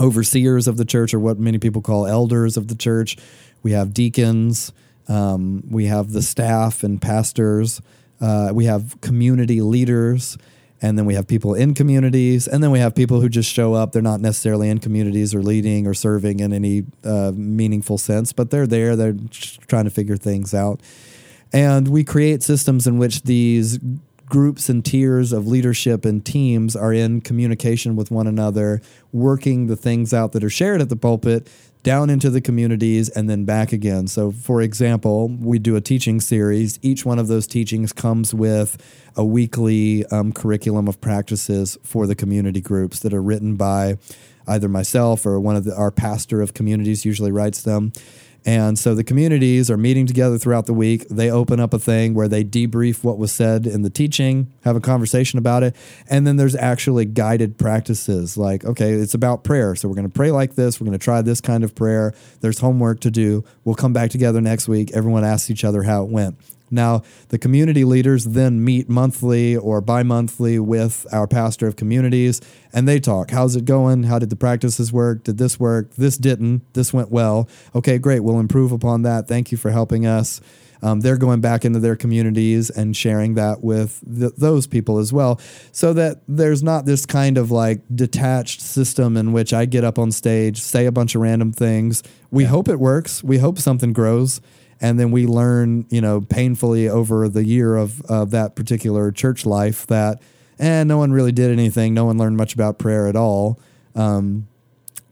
overseers of the church, or what many people call elders of the church. We have deacons. We have the staff and pastors. We have community leaders, and then we have people in communities, and then we have people who just show up. They're not necessarily in communities or leading or serving in any meaningful sense, but they're there. They're trying to figure things out. And we create systems in which these groups and tiers of leadership and teams are in communication with one another, working the things out that are shared at the pulpit down into the communities and then back again. So, for example, we do a teaching series. Each one of those teachings comes with a weekly curriculum of practices for the community groups that are written by either myself or one of our pastor of communities usually writes them. And so the communities are meeting together throughout the week. They open up a thing where they debrief what was said in the teaching, have a conversation about it. And then there's actually guided practices like, okay, it's about prayer. So we're going to pray like this. We're going to try this kind of prayer. There's homework to do. We'll come back together next week. Everyone asks each other how it went. Now, the community leaders then meet monthly or bi-monthly with our pastor of communities, and they talk. How's it going? How did the practices work? Did this work? This didn't. This went well. Okay, great. We'll improve upon that. Thank you for helping us. They're going back into their communities and sharing that with those people as well, so that there's not this kind of like detached system in which I get up on stage, say a bunch of random things. We hope it works. We hope something grows. And then we learn, you know, painfully over the year of that particular church life that, no one really did anything. No one learned much about prayer at all.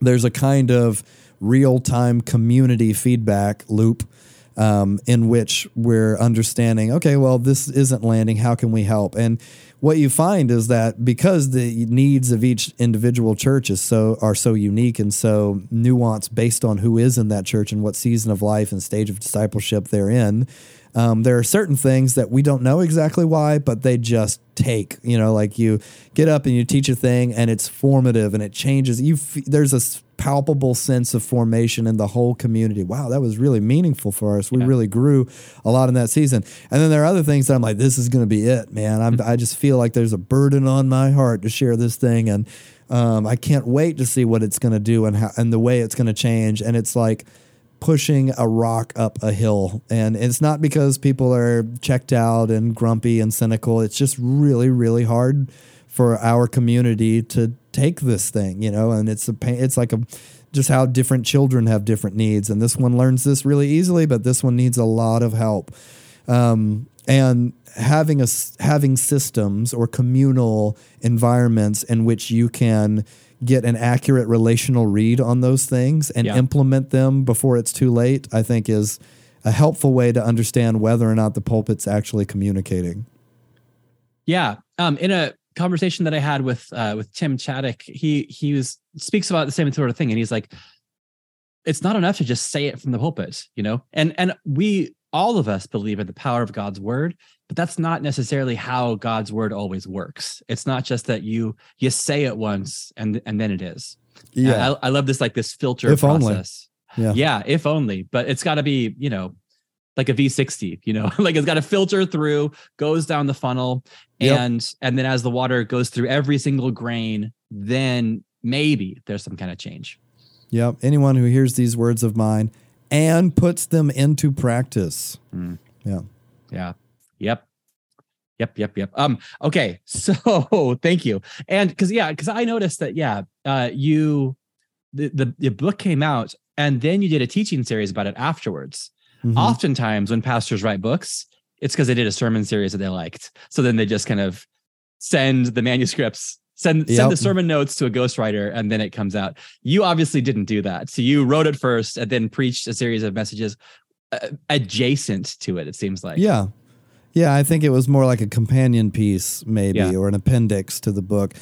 There's a kind of real-time community feedback loop in which we're understanding, okay, well, this isn't landing. How can we help? And what you find is that because the needs of each individual church are so unique and so nuanced based on who is in that church and what season of life and stage of discipleship they're in, there are certain things that we don't know exactly why, but they just take, you know, like you get up and you teach a thing and it's formative and it changes. There's a palpable sense of formation in the whole community. Wow, that was really meaningful for us. We really grew a lot in that season. And then there are other things that I'm like, this is going to be it, man. I just feel like there's a burden on my heart to share this thing. And I can't wait to see what it's going to do and how, and the way it's going to change. And it's like pushing a rock up a hill. And it's not because people are checked out and grumpy and cynical. It's just really, really hard for our community to take this thing, you know, and it's a pain. It's like just how different children have different needs. And this one learns this really easily, but this one needs a lot of help. And having systems or communal environments in which you can get an accurate relational read on those things and implement them before it's too late, I think is a helpful way to understand whether or not the pulpit's actually communicating. Yeah. In a conversation that I had with Tim Chaddick, he speaks about the same sort of thing. And he's like, it's not enough to just say it from the pulpit, you know, and we, all of us believe in the power of God's word, but that's not necessarily how God's word always works. It's not just that you say it once and then it is. Yeah, I love this, like this filter if process. Only. Yeah, if only. But it's got to be, you know, like a V60, you know, like it's got to filter through, goes down the funnel, and then as the water goes through every single grain, then maybe there's some kind of change. Yep. Anyone who hears these words of mine and puts them into practice. Mm. Yeah. Yeah. Yep. Okay. So thank you. And because I noticed that, the book came out and then you did a teaching series about it afterwards. Mm-hmm. Oftentimes when pastors write books, it's because they did a sermon series that they liked. So then they just kind of send the manuscripts, send the sermon notes to a ghostwriter, and then it comes out. You obviously didn't do that. So you wrote it first and then preached a series of messages adjacent to it, it seems like. Yeah. Yeah, I think it was more like a companion piece maybe or an appendix to the book.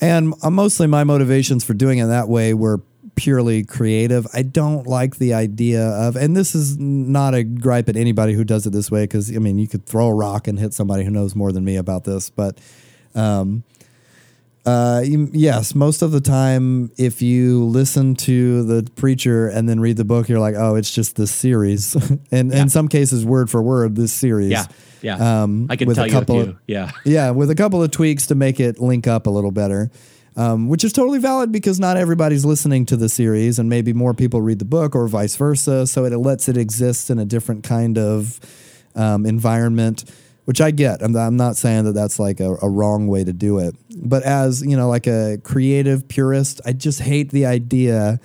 And mostly my motivations for doing it that way were purely creative. I don't like the idea of, and this is not a gripe at anybody who does it this way, because, I mean, you could throw a rock and hit somebody who knows more than me about this, but yes, most of the time, if you listen to the preacher and then read the book, you're like, oh, it's just this series. And in some cases, word for word, this series. Yeah. I can tell you a few. Yeah, with a couple of tweaks to make it link up a little better, which is totally valid because not everybody's listening to the series, and maybe more people read the book or vice versa. So it lets it exist in a different kind of environment, which I get. I'm not saying that that's like a wrong way to do it. But as, you know, like a creative purist, I just hate the idea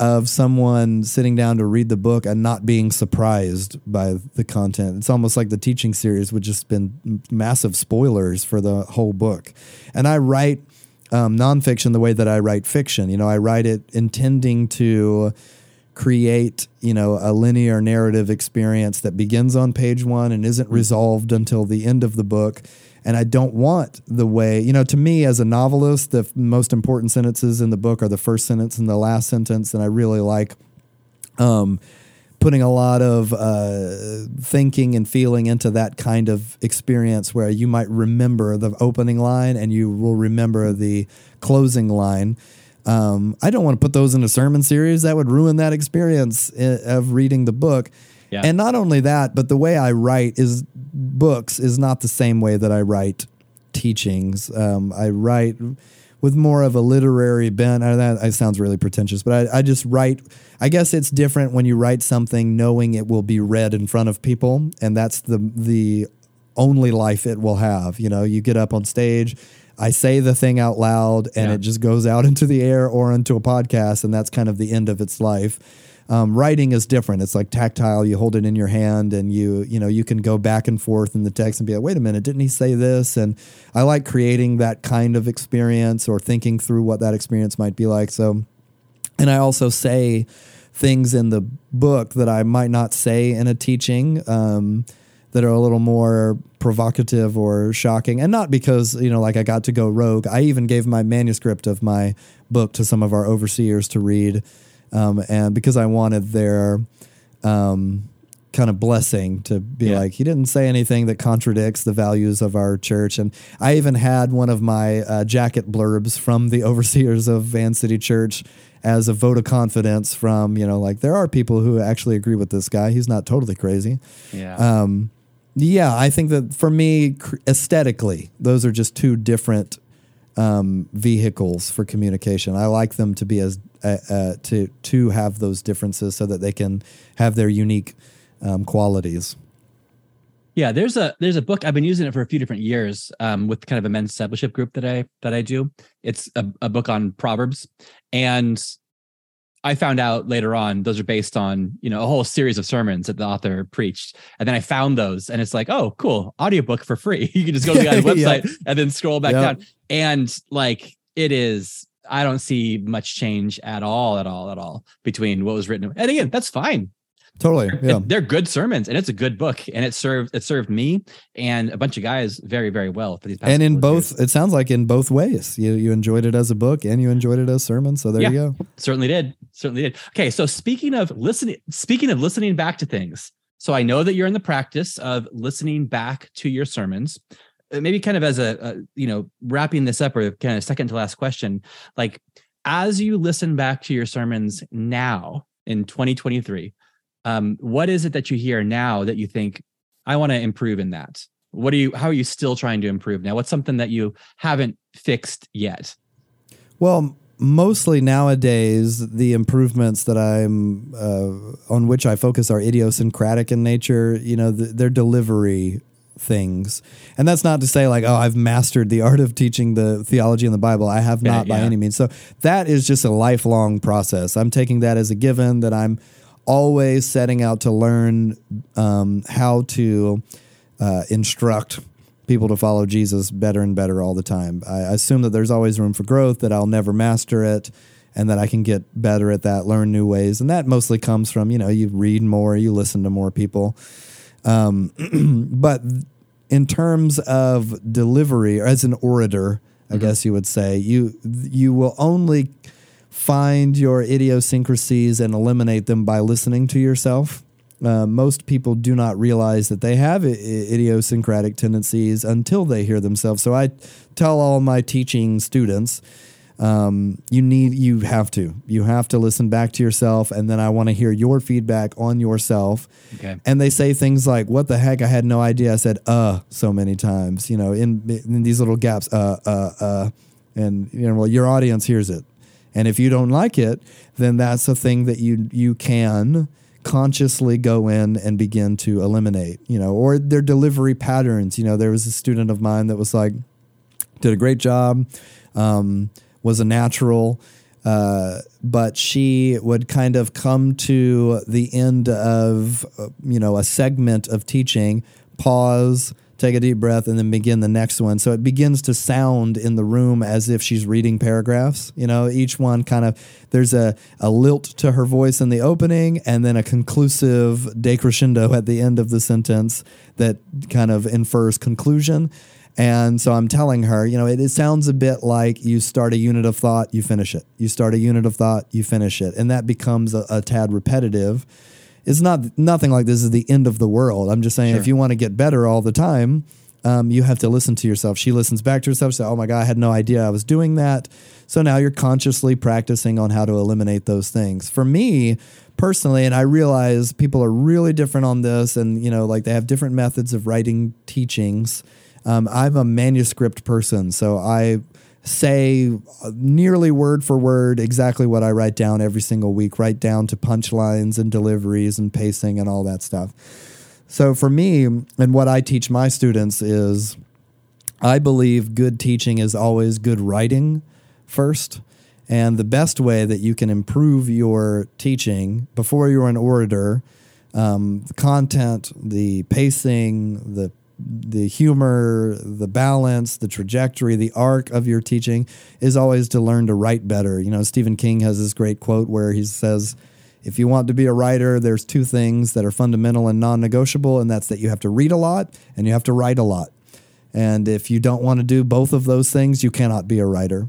of someone sitting down to read the book and not being surprised by the content. It's almost like the teaching series, which has been massive spoilers for the whole book. And I write nonfiction the way that I write fiction. You know, I write it intending to create, you know, a linear narrative experience that begins on page one and isn't resolved until the end of the book. And I don't want the way, you know, to me as a novelist, the most important sentences in the book are the first sentence and the last sentence. And I really like putting a lot of thinking and feeling into that kind of experience where you might remember the opening line and you will remember the closing line. I don't want to put those in a sermon series. That would ruin that experience of reading the book. Yeah. And not only that, but the way I write books is not the same way that I write teachings. I write with more of a literary bent. That sounds really pretentious, but I just write. I guess it's different when you write something knowing it will be read in front of people, and that's the only life it will have. You know, you get up on stage, I say the thing out loud, and it just goes out into the air or into a podcast, and that's kind of the end of its life. Writing is different. It's like tactile. You hold it in your hand, and you can go back and forth in the text and be like, wait a minute, didn't he say this? And I like creating that kind of experience or thinking through what that experience might be like. So, and I also say things in the book that I might not say in a teaching, that are a little more provocative or shocking. And not because, you know, like I got to go rogue. I even gave my manuscript of my book to some of our overseers to read. And because I wanted their kind of blessing to be like, he didn't say anything that contradicts the values of our church. And I even had one of my jacket blurbs from the overseers of Van City Church as a vote of confidence from, you know, like there are people who actually agree with this guy. He's not totally crazy. Yeah. Yeah, I think that for me, aesthetically, those are just two different vehicles for communication. I like them to be as to have those differences so that they can have their unique qualities. Yeah, there's a book I've been using it for a few different years with kind of a men's discipleship group that I do. It's a book on Proverbs, and I found out later on, those are based on, you know, a whole series of sermons that the author preached. And then I found those and it's like, oh, cool. Audiobook for free. You can just go to the guy's website and then scroll back down. And like, it is, I don't see much change at all between what was written. And again, that's fine. Totally. Yeah. They're good sermons and it's a good book, and it served me and a bunch of guys very, very well for these past years. It sounds like in both ways. You enjoyed it as a book and you enjoyed it as sermon. So there you go. Certainly did. Okay. So speaking of listening back to things. So I know that you're in the practice of listening back to your sermons, maybe kind of as a you know, wrapping this up, or kind of second to last question, like as you listen back to your sermons now in 2023, what is it that you hear now that you think, I want to improve in that? How are you still trying to improve now? What's something that you haven't fixed yet? Well, mostly nowadays, the improvements that I'm, on which I focus are idiosyncratic in nature, you know, their delivery things. And that's not to say like, oh, I've mastered the art of teaching the theology in the Bible. I have not by any means. So that is just a lifelong process. I'm taking that as a given that I'm always setting out to learn how to instruct people to follow Jesus better and better all the time. I assume that there's always room for growth, that I'll never master it, and that I can get better at that, learn new ways. And that mostly comes from, you know, you read more, you listen to more people. But in terms of delivery, or as an orator, I guess you would say, you will only find your idiosyncrasies and eliminate them by listening to yourself. Most people do not realize that they have idiosyncratic tendencies until they hear themselves. So I tell all my teaching students, you have to listen back to yourself. And then I want to hear your feedback on yourself. Okay. And they say things like, what the heck? I had no idea. I said, so many times, you know, in these little gaps, and you know, well, your audience hears it. And if you don't like it, then that's a thing that you can consciously go in and begin to eliminate, you know, or their delivery patterns. You know, there was a student of mine that was like, did a great job. Was a natural, but she would kind of come to the end of, you know, a segment of teaching, pause, take a deep breath, and then begin the next one. So it begins to sound in the room as if she's reading paragraphs. You know, each one kind of, there's a lilt to her voice in the opening and then a conclusive decrescendo at the end of the sentence that kind of infers conclusion. And so I'm telling her, you know, it sounds a bit like you start a unit of thought, you finish it. You start a unit of thought, you finish it. And that becomes a tad repetitive. It's nothing like this is the end of the world. I'm just saying, If you want to get better all the time, you have to listen to yourself. She listens back to herself. She said, oh my God, I had no idea I was doing that. So now you're consciously practicing on how to eliminate those things. For me personally, and I realize people are really different on this and, you know, like they have different methods of writing teachings. I'm a manuscript person, so I say nearly word for word exactly what I write down every single week, right down to punchlines and deliveries and pacing and all that stuff. So for me, and what I teach my students is I believe good teaching is always good writing first. And the best way that you can improve your teaching before you're an orator, the content, the pacing, the humor, the balance, the trajectory, the arc of your teaching is always to learn to write better. You know, Stephen King has this great quote where he says, if you want to be a writer, there's two things that are fundamental and non-negotiable, and that's that you have to read a lot and you have to write a lot. And if you don't want to do both of those things, you cannot be a writer.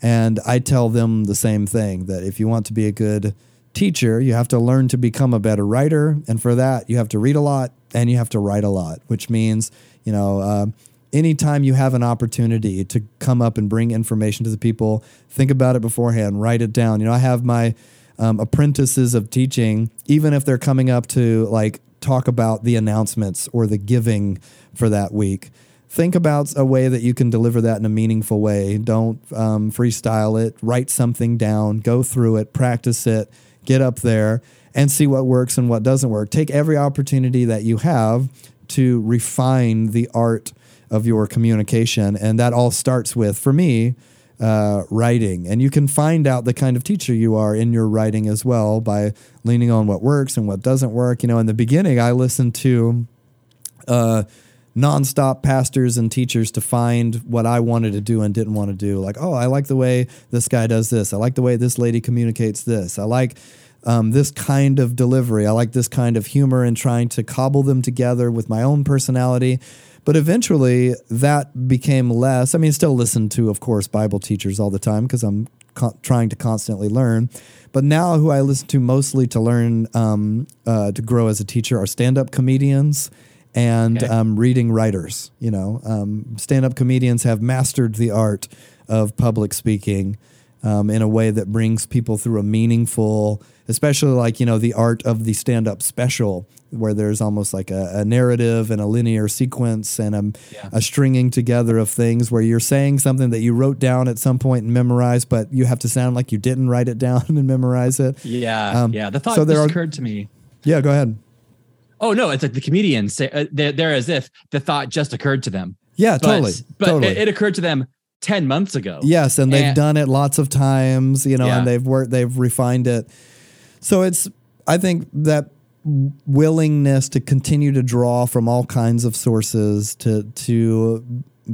And I tell them the same thing, that if you want to be a good teacher, you have to learn to become a better writer. And for that, you have to read a lot and you have to write a lot, which means, you know, anytime you have an opportunity to come up and bring information to the people, think about it beforehand, write it down. You know, I have my apprentices of teaching, even if they're coming up to like talk about the announcements or the giving for that week, think about a way that you can deliver that in a meaningful way. Don't freestyle it, write something down, go through it, practice it, get up there and see what works and what doesn't work. Take every opportunity that you have to refine the art of your communication. And that all starts with, for me, writing. And you can find out the kind of teacher you are in your writing as well by leaning on what works and what doesn't work. You know, in the beginning, I listened to nonstop pastors and teachers to find what I wanted to do and didn't want to do. Like, oh, I like the way this guy does this. I like the way this lady communicates this. I like this kind of delivery. I like this kind of humor, and trying to cobble them together with my own personality. But eventually that became less. I mean, still listen to, of course, Bible teachers all the time because I'm trying to constantly learn. But now who I listen to mostly to learn, to grow as a teacher are stand-up comedians and reading writers. You know, stand-up comedians have mastered the art of public speaking in a way that brings people through a meaningful, especially like, you know, the art of the stand-up special, where there's almost like a narrative and a linear sequence and a stringing together of things where you're saying something that you wrote down at some point and memorized, but you have to sound like you didn't write it down and memorize it. The thought occurred to me. Yeah, go ahead. Oh, no, it's like the comedians say, they're as if the thought just occurred to them. Yeah, totally. But totally. It occurred to them 10 months ago. Yes, and they've done it lots of times, you know, and they've refined it. So it's, I think that willingness to continue to draw from all kinds of sources, to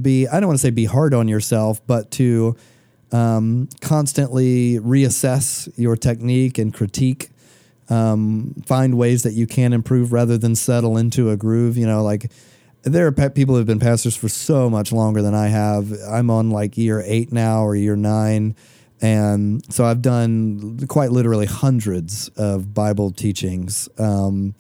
be, I don't want to say be hard on yourself, but to constantly reassess your technique and critique. Find ways that you can improve rather than settle into a groove. You know, like there are people who have been pastors for so much longer than I have. I'm on like year 8 now or year 9. And so I've done quite literally hundreds of Bible teachings. And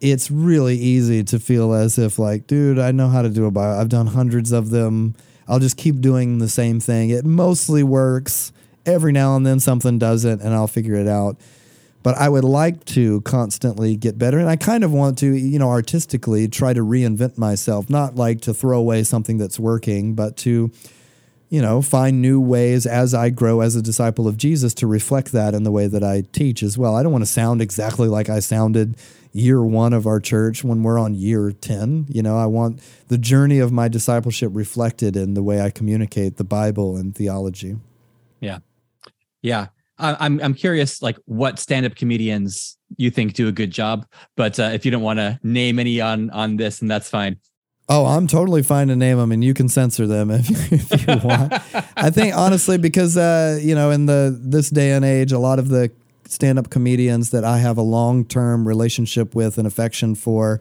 it's really easy to feel as if like, dude, I know how to do a Bible. I've done hundreds of them. I'll just keep doing the same thing. It mostly works. Every now and then something doesn't, and I'll figure it out. But I would like to constantly get better. And I kind of want to, you know, artistically try to reinvent myself, not like to throw away something that's working, but to, you know, find new ways as I grow as a disciple of Jesus to reflect that in the way that I teach as well. I don't want to sound exactly like I sounded year one of our church when we're on year 10. You know, I want the journey of my discipleship reflected in the way I communicate the Bible and theology. Yeah. Yeah. I'm curious, like, what stand-up comedians you think do a good job, but if you don't want to name any on this, and that's fine. Oh, I'm totally fine to name them, and you can censor them if you want. I think, honestly, because, you know, in this day and age, a lot of the stand-up comedians that I have a long-term relationship with and affection for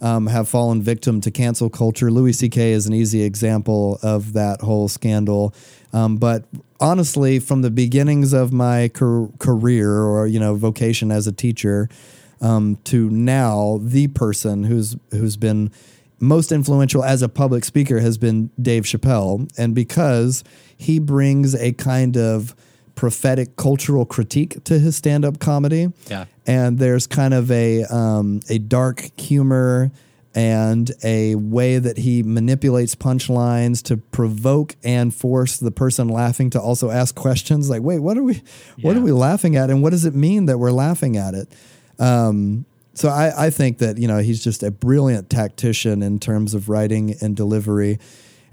have fallen victim to cancel culture. Louis C.K. is an easy example of that whole scandal. But honestly, from the beginnings of my career or, you know, vocation as a teacher to now, the person who's been most influential as a public speaker has been Dave Chappelle. And because he brings a kind of prophetic cultural critique to his stand-up comedy. Yeah. And there's kind of a dark humor and a way that he manipulates punchlines to provoke and force the person laughing to also ask questions like, wait, what are we laughing at? And what does it mean that we're laughing at it? So I think that, you know, he's just a brilliant tactician in terms of writing and delivery.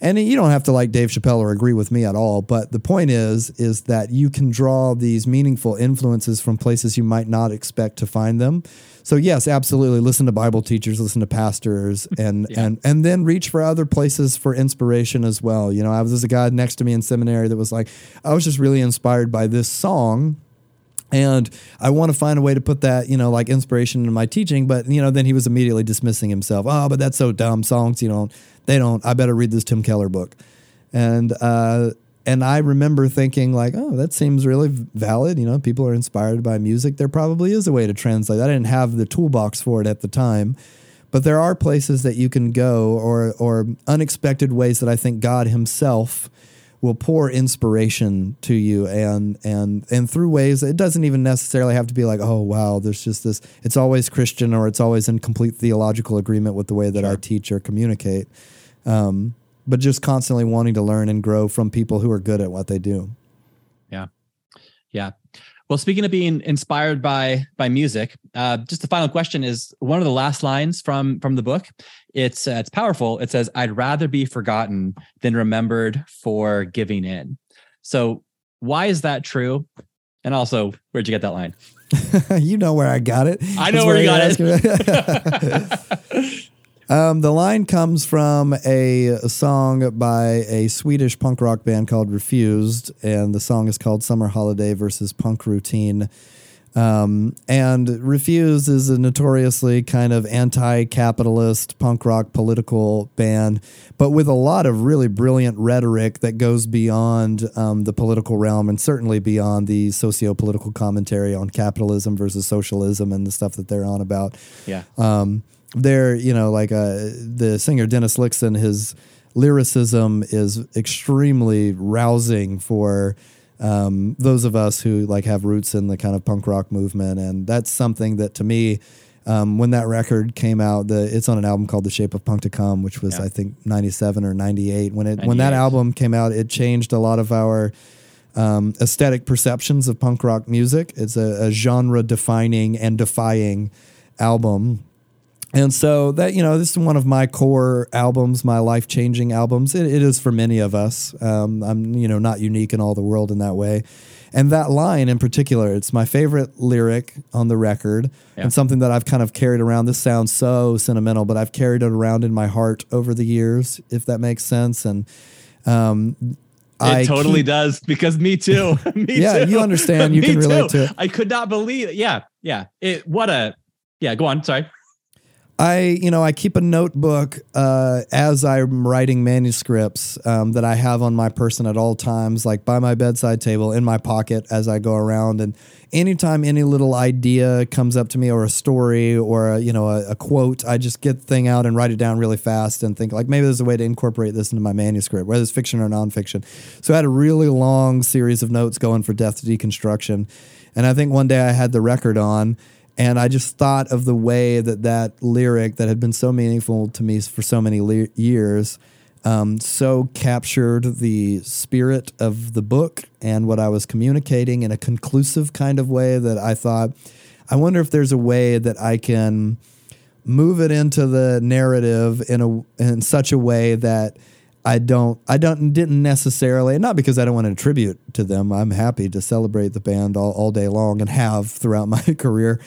And you don't have to like Dave Chappelle or agree with me at all. But the point is that you can draw these meaningful influences from places you might not expect to find them. So, yes, absolutely. Listen to Bible teachers, listen to pastors, and, yeah. and then reach for other places for inspiration as well. You know, there's a guy next to me in seminary that was like, I was just really inspired by this song. And I want to find a way to put that, you know, like inspiration in my teaching. But, you know, then he was immediately dismissing himself. Oh, but that's so dumb. Songs, you know, I better read this Tim Keller book. And I remember thinking like, oh, that seems really valid. You know, people are inspired by music. There probably is a way to translate. I didn't have the toolbox for it at the time. But there are places that you can go or unexpected ways that I think God himself will pour inspiration to you and through ways. It doesn't even necessarily have to be like, oh, wow, there's just this, it's always Christian or it's always in complete theological agreement with the way that I teach or communicate. But just constantly wanting to learn and grow from people who are good at what they do. Yeah. Yeah. Well, speaking of being inspired by music, just the final question is one of the last lines from the book. It's powerful. It says, "I'd rather be forgotten than remembered for giving in." So why is that true? And also, where'd you get that line? You know where I got it. I know where you got it. The line comes from a song by a Swedish punk rock band called Refused, and the song is called Summer Holiday versus Punk Routine. And Refused is a notoriously kind of anti-capitalist punk rock political band, but with a lot of really brilliant rhetoric that goes beyond the political realm and certainly beyond the socio-political commentary on capitalism versus socialism and the stuff that they're on about. Yeah. They're, you know, like the singer Dennis Lixon, his lyricism is extremely rousing for those of us who like have roots in the kind of punk rock movement. And that's something that to me, when that record came out, it's on an album called The Shape of Punk to Come, which was, I think, 97 or 98. When that album came out, it changed a lot of our aesthetic perceptions of punk rock music. It's a genre-defining and defying album. And so that, you know, this is one of my core albums, my life-changing albums. It is for many of us. I'm, you know, not unique in all the world in that way. And that line in particular, it's my favorite lyric on the record and something that I've kind of carried around. This sounds so sentimental, but I've carried it around in my heart over the years, if that makes sense. And It totally does because me too. Me too. You understand. You can relate to it. I could not believe it. Yeah. Yeah. Go on. Sorry. I keep a notebook as I'm writing manuscripts that I have on my person at all times, like by my bedside table, in my pocket as I go around. And anytime any little idea comes up to me, or a story, or a quote, I just get the thing out and write it down really fast and think like, maybe there's a way to incorporate this into my manuscript, whether it's fiction or nonfiction. So I had a really long series of notes going for Death to Deconstruction. And I think one day I had the record on, and I just thought of the way that lyric that had been so meaningful to me for so many years so captured the spirit of the book and what I was communicating in a conclusive kind of way that I thought, I wonder if there's a way that I can move it into the narrative in such a way that I didn't necessarily, and not because I don't want to attribute to them. I'm happy to celebrate the band all day long and have throughout my career.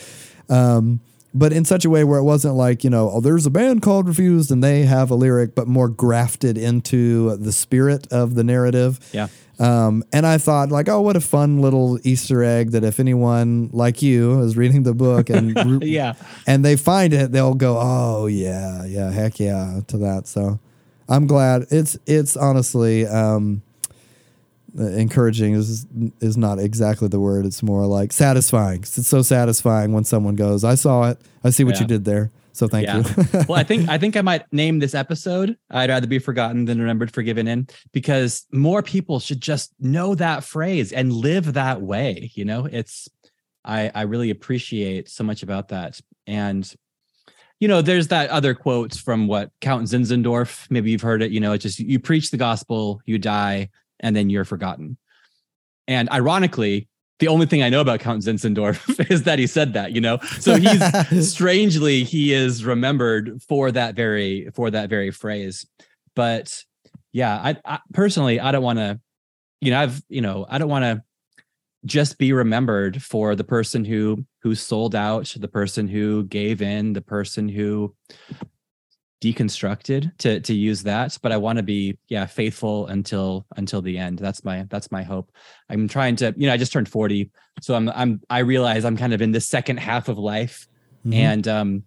But in such a way where it wasn't like, there's a band called Refused and they have a lyric, but more grafted into the spirit of the narrative. Yeah. And I thought like, oh, what a fun little Easter egg that if anyone like you is reading the book and yeah, and they find it, they'll go, oh yeah, heck yeah to that. So I'm glad it's honestly encouraging is not exactly the word. It's more like satisfying. It's so satisfying when someone goes, I saw it. I see what you did there. So thank you. Well, I think I might name this episode, I'd rather be forgotten than remembered for giving in, because more people should just know that phrase and live that way. I really appreciate so much about that. And there's that other quote from Count Zinzendorf. Maybe you've heard it. It's just you preach the gospel, you die, and then you're forgotten. And ironically, the only thing I know about Count Zinzendorf is that he said that. So he's strangely he is remembered for that very phrase. But yeah, I personally I don't want to. I don't want to just be remembered for the person who sold out, the person who gave in, the person who deconstructed, to use that. But I want to be faithful until the end. That's my hope. I'm trying to, I just turned 40. So I realize I'm kind of in the second half of life. Mm-hmm. And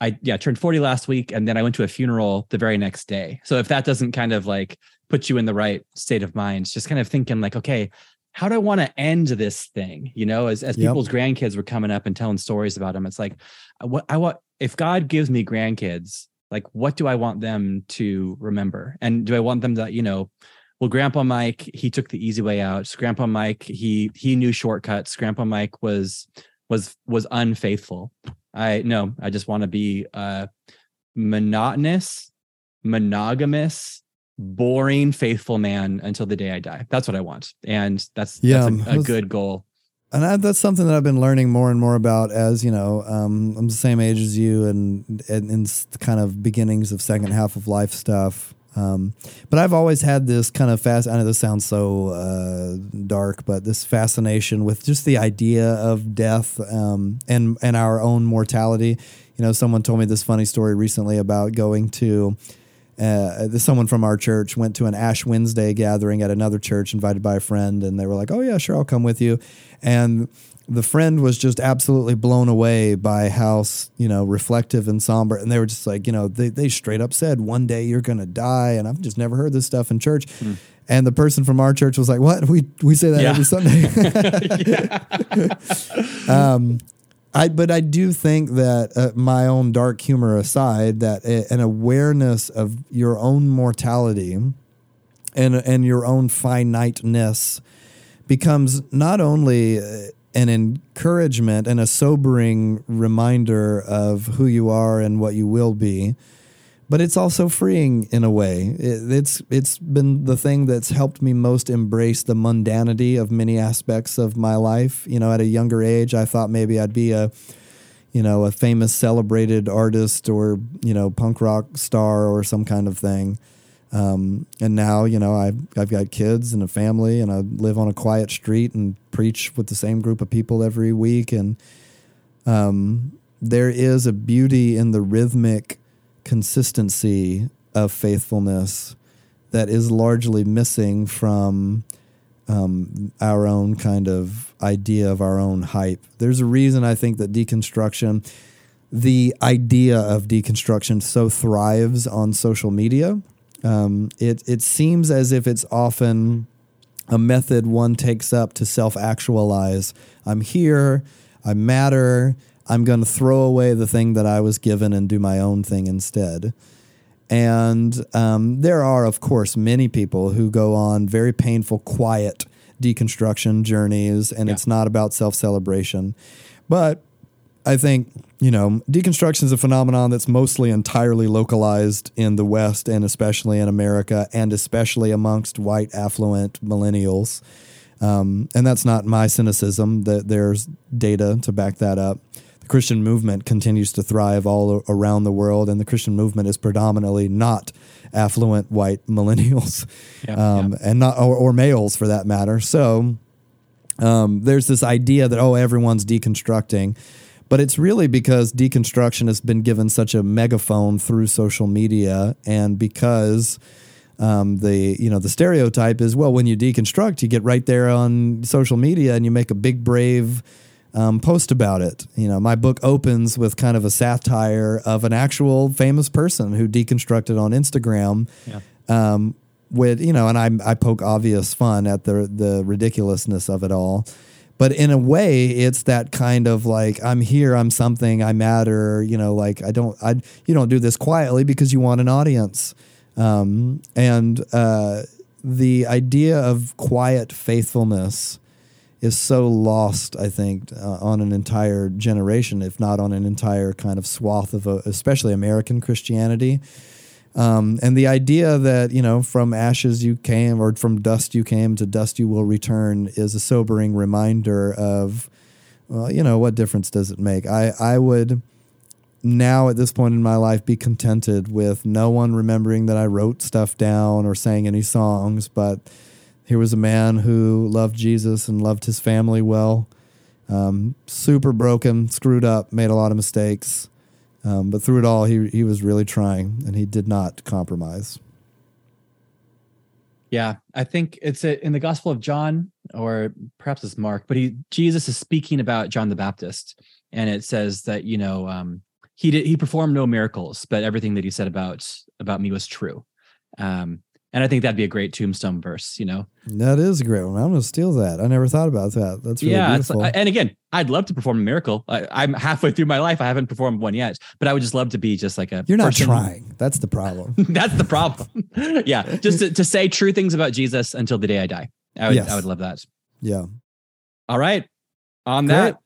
I turned 40 last week, and then I went to a funeral the very next day. So if that doesn't kind of like put you in the right state of mind, just kind of thinking like, okay, how do I want to end this thing? As people's grandkids were coming up and telling stories about them, it's like, what I want, if God gives me grandkids, like, what do I want them to remember? And do I want them to, well, Grandpa Mike, he took the easy way out. Grandpa Mike, he knew shortcuts. Grandpa Mike was unfaithful. I just want to be monotonous, monogamous, boring, faithful man until the day I die. That's what I want. And that's a good goal. And that's something that I've been learning more and more about as, I'm the same age as you and in kind of beginnings of second half of life stuff. But I've always had this kind of I know this sounds so dark, but this fascination with just the idea of death and our own mortality. Someone told me this funny story recently about going to someone from our church went to an Ash Wednesday gathering at another church invited by a friend, and they were like, oh yeah, sure, I'll come with you. And the friend was just absolutely blown away by how, reflective and somber. And they were just like, they straight up said, one day you're going to die. And I've just never heard this stuff in church. Mm. And the person from our church was like, what? We say that every Sunday. But I do think that my own dark humor aside, that an awareness of your own mortality and your own finiteness becomes not only an encouragement and a sobering reminder of who you are and what you will be, but it's also freeing in a way. It's been the thing that's helped me most embrace the mundanity of many aspects of my life. At a younger age, I thought maybe I'd be a famous celebrated artist or, punk rock star or some kind of thing. And now, I've got kids and a family, and I live on a quiet street and preach with the same group of people every week. And there is a beauty in the rhythmic consistency of faithfulness that is largely missing from our own kind of idea of our own hype. There's a reason I think that deconstruction the idea of deconstruction so thrives on social media. It seems as if it's often a method one takes up to self-actualize. I'm here, I matter, I'm going to throw away the thing that I was given and do my own thing instead. And there are, of course, many people who go on very painful, quiet deconstruction journeys, and it's not about self-celebration. But I think, you know, deconstruction is a phenomenon that's mostly entirely localized in the West and especially in America and especially amongst white, affluent millennials. And that's not my cynicism. That there's data to back that up. The Christian movement continues to thrive all around the world, and the Christian movement is predominantly not affluent white millennials and not or males for that matter. So there's this idea that, oh, everyone's deconstructing. But it's really because deconstruction has been given such a megaphone through social media, and because the stereotype is, well, when you deconstruct, you get right there on social media and you make a big, brave post about it. You know, my book opens with kind of a satire of an actual famous person who deconstructed on Instagram. Yeah. With, you know, and I poke obvious fun at the ridiculousness of it all. But in a way, it's that kind of like, I'm here, I'm something, I matter, you know, like you don't do this quietly because you want an audience. And the idea of quiet faithfulness is so lost, I think, on an entire generation, if not on an entire kind of swath of especially American Christianity. And the idea that, you know, from ashes you came, or from dust you came, to dust you will return, is a sobering reminder of, well, you know, what difference does it make? I would now at this point in my life be contented with no one remembering that I wrote stuff down or sang any songs, but here was a man who loved Jesus and loved his family well, super broken, screwed up, made a lot of mistakes. But through it all, he was really trying, and he did not compromise. Yeah, I think it's in the Gospel of John, or perhaps it's Mark, but Jesus is speaking about John the Baptist, and it says that, you know, he performed no miracles, but everything that he said about me was true. And I think that'd be a great tombstone verse, you know? That is a great one. I'm going to steal that. I never thought about that. That's really beautiful. And again, I'd love to perform a miracle. I'm halfway through my life. I haven't performed one yet, but I would just love to be just like a You're not person. Trying. That's the problem. That's the problem. Yeah. Just to say true things about Jesus until the day I die. I would love that. Yeah. All right. On that,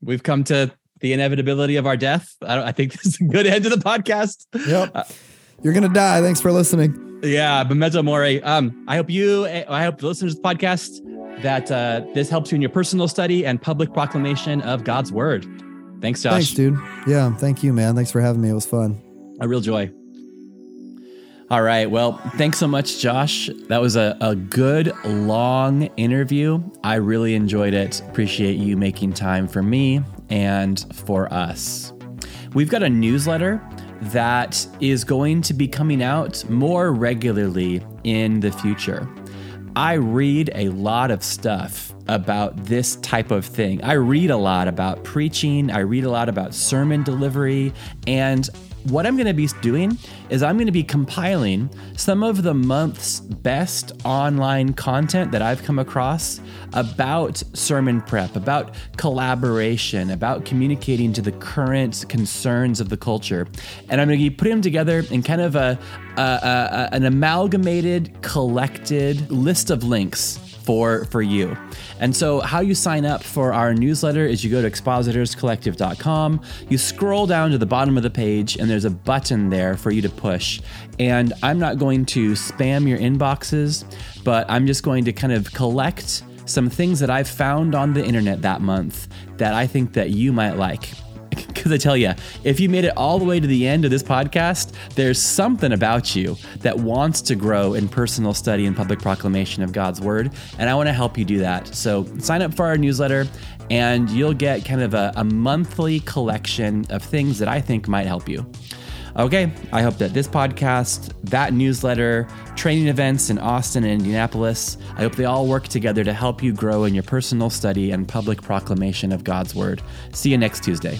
we've come to the inevitability of our death. I think this is a good end to the podcast. Yep. You're going to die. Thanks for listening. Yeah, memento mori. I hope the listeners of the podcast, that this helps you in your personal study and public proclamation of God's word. Thanks, Josh. Thanks, dude. Yeah, thank you, man. Thanks for having me. It was fun. A real joy. All right. Well, thanks so much, Josh. That was a good, long interview. I really enjoyed it. Appreciate you making time for me and for us. We've got a newsletter that is going to be coming out more regularly in the future. I read a lot of stuff about this type of thing. I read a lot about preaching. I read a lot about sermon delivery. And what I'm going to be doing is I'm going to be compiling some of the month's best online content that I've come across about sermon prep, about collaboration, about communicating to the current concerns of the culture. And I'm going to be putting them together in kind of an amalgamated, collected list of links for you. And so how you sign up for our newsletter is you go to expositorscollective.com, you scroll down to the bottom of the page, and there's a button there for you to push. And I'm not going to spam your inboxes, but I'm just going to kind of collect some things that I've found on the internet that month that I think that you might like. Because I tell you, if you made it all the way to the end of this podcast, there's something about you that wants to grow in personal study and public proclamation of God's word. And I want to help you do that. So sign up for our newsletter, and you'll get kind of a monthly collection of things that I think might help you. Okay, I hope that this podcast, that newsletter, training events in Austin and Indianapolis, I hope they all work together to help you grow in your personal study and public proclamation of God's word. See you next Tuesday.